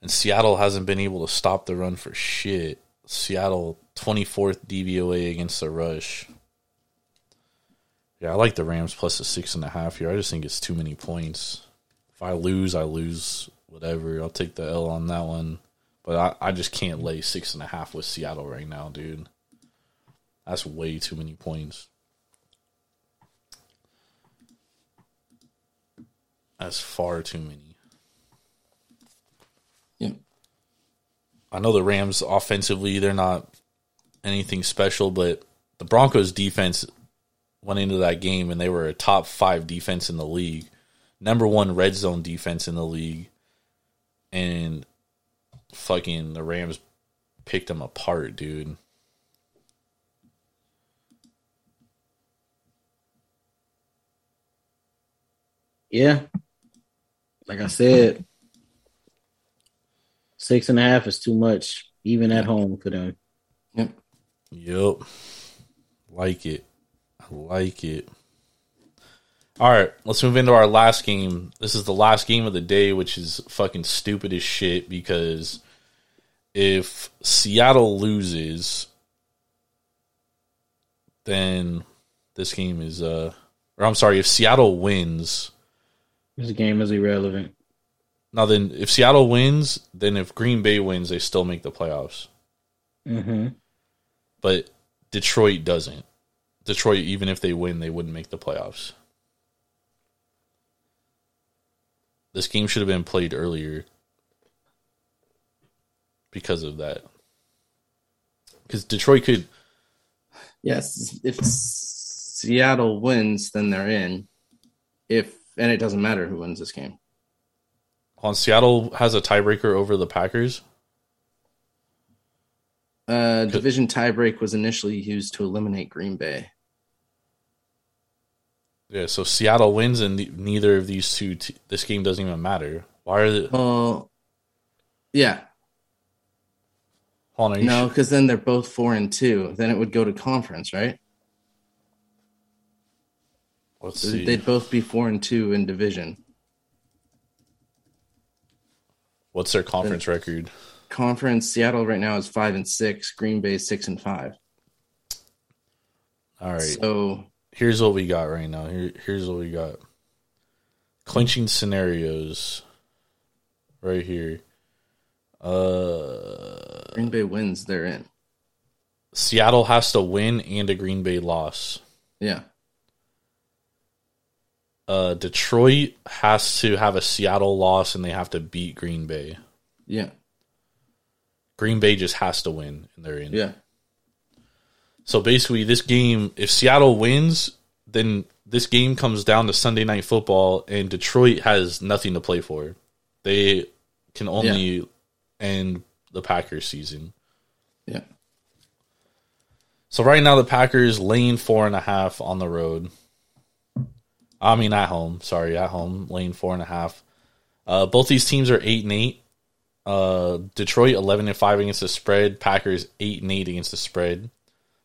And Seattle hasn't been able to stop the run for shit. Seattle, 24th DVOA against the rush. Yeah, I like the Rams plus the 6.5 here. I just think it's too many points. If I lose, I lose. Whatever. I'll take the L on that one. But I just can't lay 6.5 with Seattle right now, dude. That's way too many points. That's far too many. Yeah. I know the Rams offensively, they're not anything special, but the Broncos defense went into that game and they were a top 5 defense in the league. Number 1 red zone defense in the league. And fucking the Rams picked them apart, dude. Yeah. Like I said, 6.5 is too much, even at home for them. Yep. Like it. I like it. All right, let's move into our last game. This is the last game of the day, which is fucking stupid as shit because if Seattle loses, then this game is if Seattle wins, this game is irrelevant. Now then, if Seattle wins, then if Green Bay wins, they still make the playoffs. Mm-hmm. But Detroit doesn't. Detroit, even if they win, they wouldn't make the playoffs. This game should have been played earlier because of that. Because Detroit could... Yes, if Seattle wins, then they're in. And it doesn't matter who wins this game. Seattle has a tiebreaker over the Packers? Division tiebreak was initially used to eliminate Green Bay. Yeah, so Seattle wins, and neither of these two. This game doesn't even matter. Why are they? Yeah. Hold on, no, because then they're both 4-2. Then it would go to conference, right? Let's see. They'd both be 4-2 in division. What's their conference record? Conference Seattle right now is 5-6. Green Bay 6-5. All right. So here's what we got right now. Here's what we got. Clinching scenarios. Right here. Green Bay wins, they're in. Seattle has to win and a Green Bay loss. Yeah. Detroit has to have a Seattle loss and they have to beat Green Bay. Yeah. Green Bay just has to win and they're in. Yeah. So basically this game, if Seattle wins, then this game comes down to Sunday Night Football and Detroit has nothing to play for. They can only end the Packers season. Yeah. So right now the Packers laying 4.5 on the road. I mean, at home. Sorry, at home, laying 4.5. Both these teams are 8-8. Detroit 11-5 against the spread. Packers 8-8 against the spread.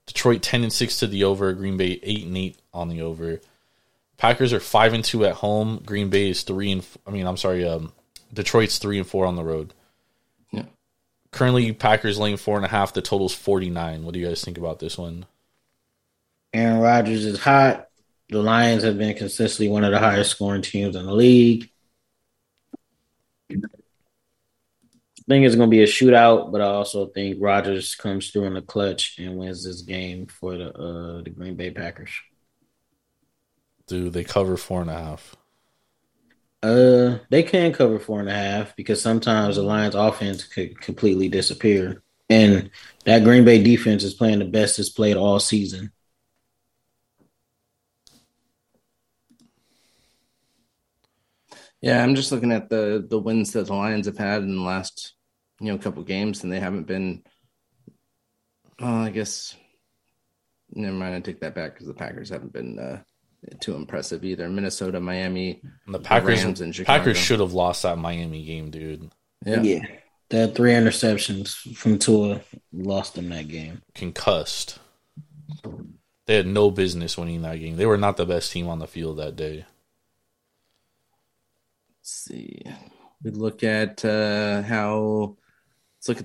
Detroit 10-6 to the over. Green Bay 8-8 on the over. Packers are 5-2 at home. Green Bay is 3-4. Detroit's 3-4 on the road. Yeah. Currently, Packers laying 4.5. The total's 49. What do you guys think about this one? Aaron Rodgers is hot. The Lions have been consistently one of the highest scoring teams in the league. I think it's going to be a shootout, but I also think Rodgers comes through in the clutch and wins this game for the Green Bay Packers. Do they cover 4.5? They can cover 4.5 because sometimes the Lions' offense could completely disappear, and that Green Bay defense is playing the best it's played all season. Yeah, I'm just looking at the wins that the Lions have had in the last, couple games, and they haven't been. I guess, never mind. I take that back because the Packers haven't been too impressive either. Minnesota, Miami, and the Rams, and Chicago. Packers should have lost that Miami game, dude. Yeah. That 3 interceptions from Tua lost them that game. Concussed. They had no business winning that game. They were not the best team on the field that day. Let's look at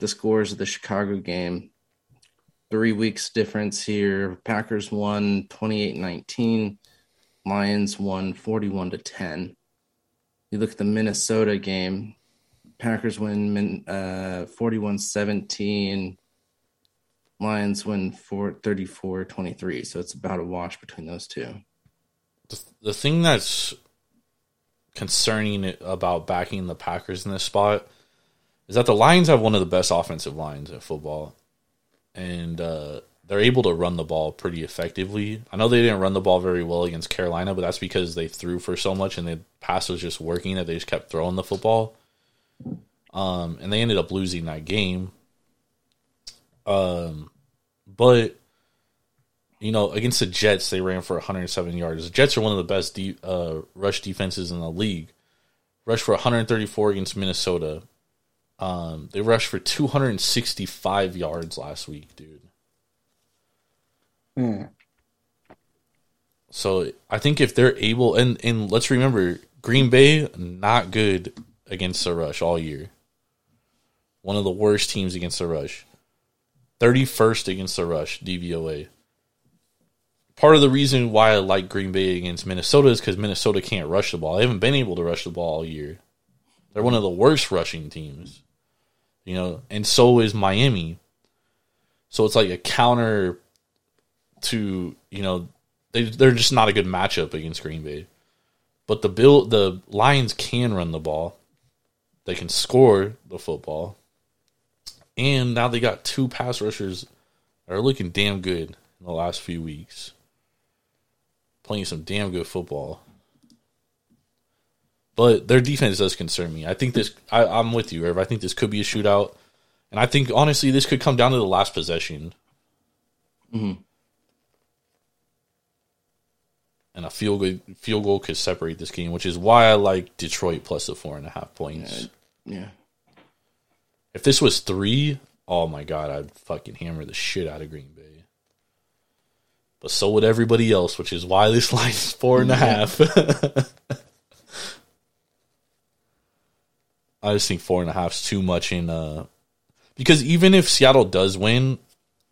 the scores of the Chicago game. 3 weeks difference here. Packers won 28-19. Lions won 41-10. You look at the Minnesota game. Packers win 41-17. Lions win 34-23. So it's about a wash between those two. The thing that's concerning about backing the Packers in this spot is that the Lions have one of the best offensive lines in football, and they're able to run the ball pretty effectively. I know they didn't run the ball very well against Carolina, but that's because they threw for so much and the pass was just working that they just kept throwing the football. And they ended up losing that game. But against the Jets, they ran for 107 yards. The Jets are one of the best rush defenses in the league. Rushed for 134 against Minnesota. They rushed for 265 yards last week, dude. Mm. So I think if they're able, and let's remember, Green Bay, not good against the rush all year. One of the worst teams against the rush. 31st against the rush, DVOA. Part of the reason why I like Green Bay against Minnesota is because Minnesota can't rush the ball. They haven't been able to rush the ball all year. They're one of the worst rushing teams, and so is Miami. So it's like a counter to, they're just not a good matchup against Green Bay. But the Lions can run the ball. They can score the football. And now they got 2 pass rushers that are looking damn good in the last few weeks. Playing some damn good football. But their defense does concern me. I think this, I'm with you, Irv. I think this could be a shootout. And I think, honestly, this could come down to the last possession. Mm-hmm. and a field goal could separate this game, which is why I like Detroit plus the 4.5 points. Yeah. If this was 3, oh my God, I'd fucking hammer the shit out of Green Bay. But so would everybody else, which is why this line is 4.5. I just think 4.5 is too much in because even if Seattle does win,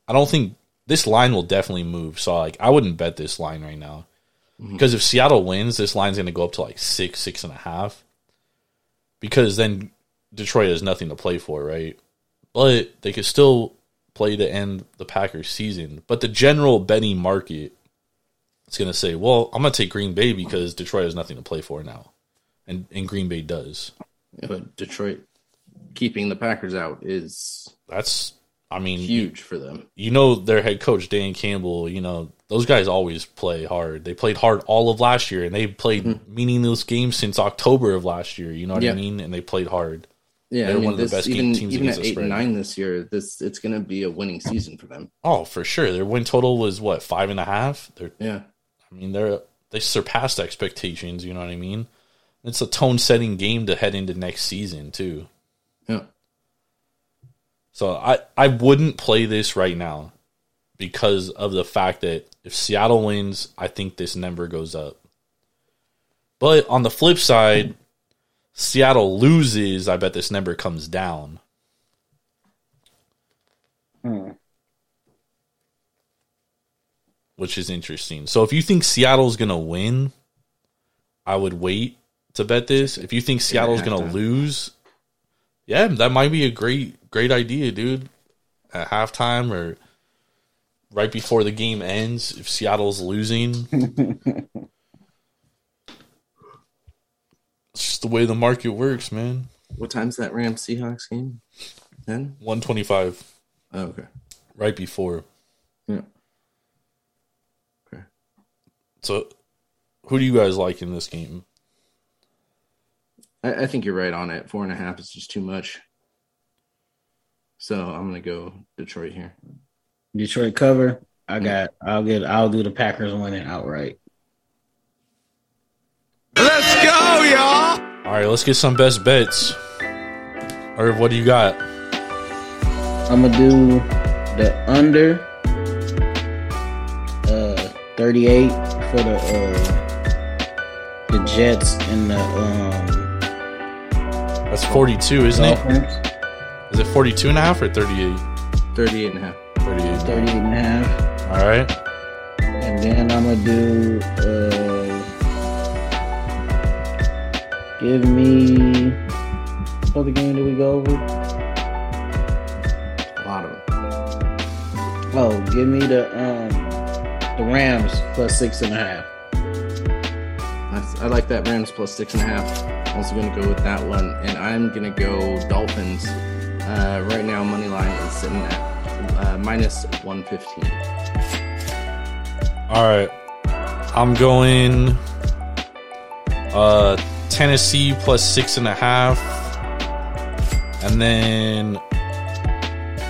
I don't think this line will definitely move. So like I wouldn't bet this line right now. Mm-hmm. Because if Seattle wins, this line's gonna go up to like 6.5. Because then Detroit has nothing to play for, right? But they could still play to end the Packers season. But the general betting market is gonna say, well, I'm gonna take Green Bay because Detroit has nothing to play for now. And Green Bay does. Yeah, but Detroit keeping the Packers out is huge for them. You know their head coach, Dan Campbell, you know, those guys always play hard. They played hard all of last year, and they played meaningless games since October of last year. You know what I mean? And they played hard. Yeah, they're one of the best teams even at 8-9 this year. It's going to be a winning season for them. Oh, for sure. Their win total was 5.5. They surpassed expectations. You know what I mean? It's a tone-setting game to head into next season, too. Yeah. So I wouldn't play this right now because of the fact that if Seattle wins, I think this number goes up. But on the flip side, Seattle loses, I bet this number comes down. Which is interesting. So if you think Seattle's going to win, I would wait to bet this. If you think Seattle's going to lose, yeah, that might be a great idea, dude. At halftime or right before the game ends, if Seattle's losing. It's just the way the market works, man. What time's that Rams Seahawks game? 10? 1:25. Oh, okay. Right before. Yeah. Okay. So, who do you guys like in this game? I think you're right on it. 4.5 is just too much. So I'm gonna go Detroit here. Detroit cover. I'll do the Packers winning outright. Let's go, y'all. All right, let's get some best bets. Or what do you got? I'm gonna do the under 38 for the Jets and the That's 42, isn't it? Is it 42.5 or 38? 38.5. 38.5. All right. And then I'm going to do... give me... What other game did we go over? A lot of them. Oh, give me the Rams plus 6.5. I like that Rams plus 6.5. Also going to go with that one, and I'm going to go Dolphins. Right now, money line is sitting at -115. All right, I'm going Tennessee plus 6.5, and then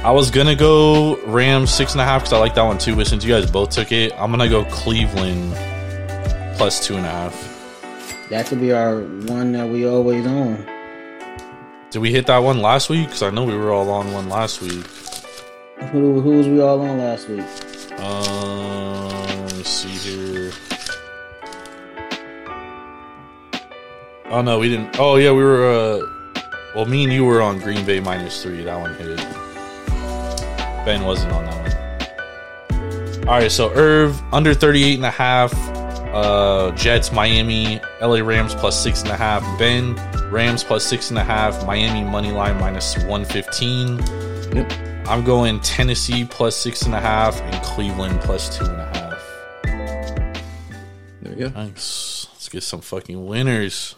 I was gonna go Rams 6.5 because I like that one too. But since you guys both took it, I'm gonna go Cleveland plus 2.5. That could be our one that we always on. Did we hit that one last week? Because I know we were all on one last week. Who was we all on last week? Let me see here. Oh, no, we didn't. Oh, yeah, we were... well, me and you were on Green Bay -3. That one hit it. Ben wasn't on that one. All right, so Irv, under 38.5. Jets, Miami, LA Rams plus 6.5. Ben, Rams plus 6.5. Miami money line -115. Yep. I'm going Tennessee plus 6.5 and Cleveland plus 2.5. There we go. Thanks. Let's get some fucking winners.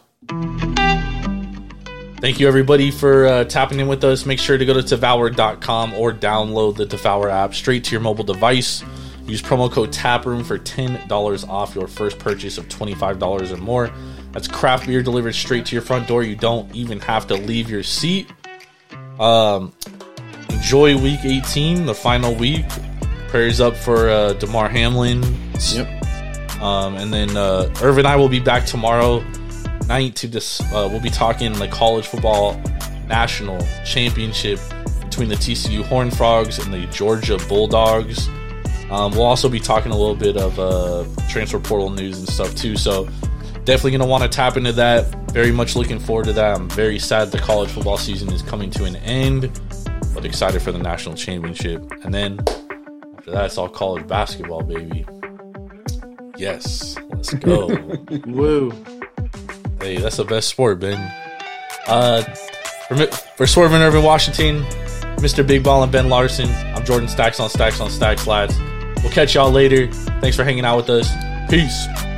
Thank you, everybody, for tapping in with us. Make sure to go to devour.com or download the Devour app straight to your mobile device. Use promo code TAPROOM for $10 off your first purchase of $25 or more. That's craft beer delivered straight to your front door. You don't even have to leave your seat. Enjoy week 18, the final week. Prayers up for Damar Hamlin. Yep. And then Irv and I will be back tomorrow night to this. We'll be talking the college football national championship between the TCU Horned Frogs and the Georgia Bulldogs. We'll also be talking a little bit of transfer portal news and stuff too. So definitely going to want to tap into that. Very much looking forward to that. I'm very sad the college football season is coming to an end, but excited for the national championship. And then after that, it's all college basketball, baby. Yes, let's go. Woo. Hey, that's the best sport, Ben. For Swervin' Irvin Washington, Mr. Big Ball and Ben Larson, I'm Jordan Stacks on Stacks on Stacks, lads. We'll catch y'all later. Thanks for hanging out with us. Peace.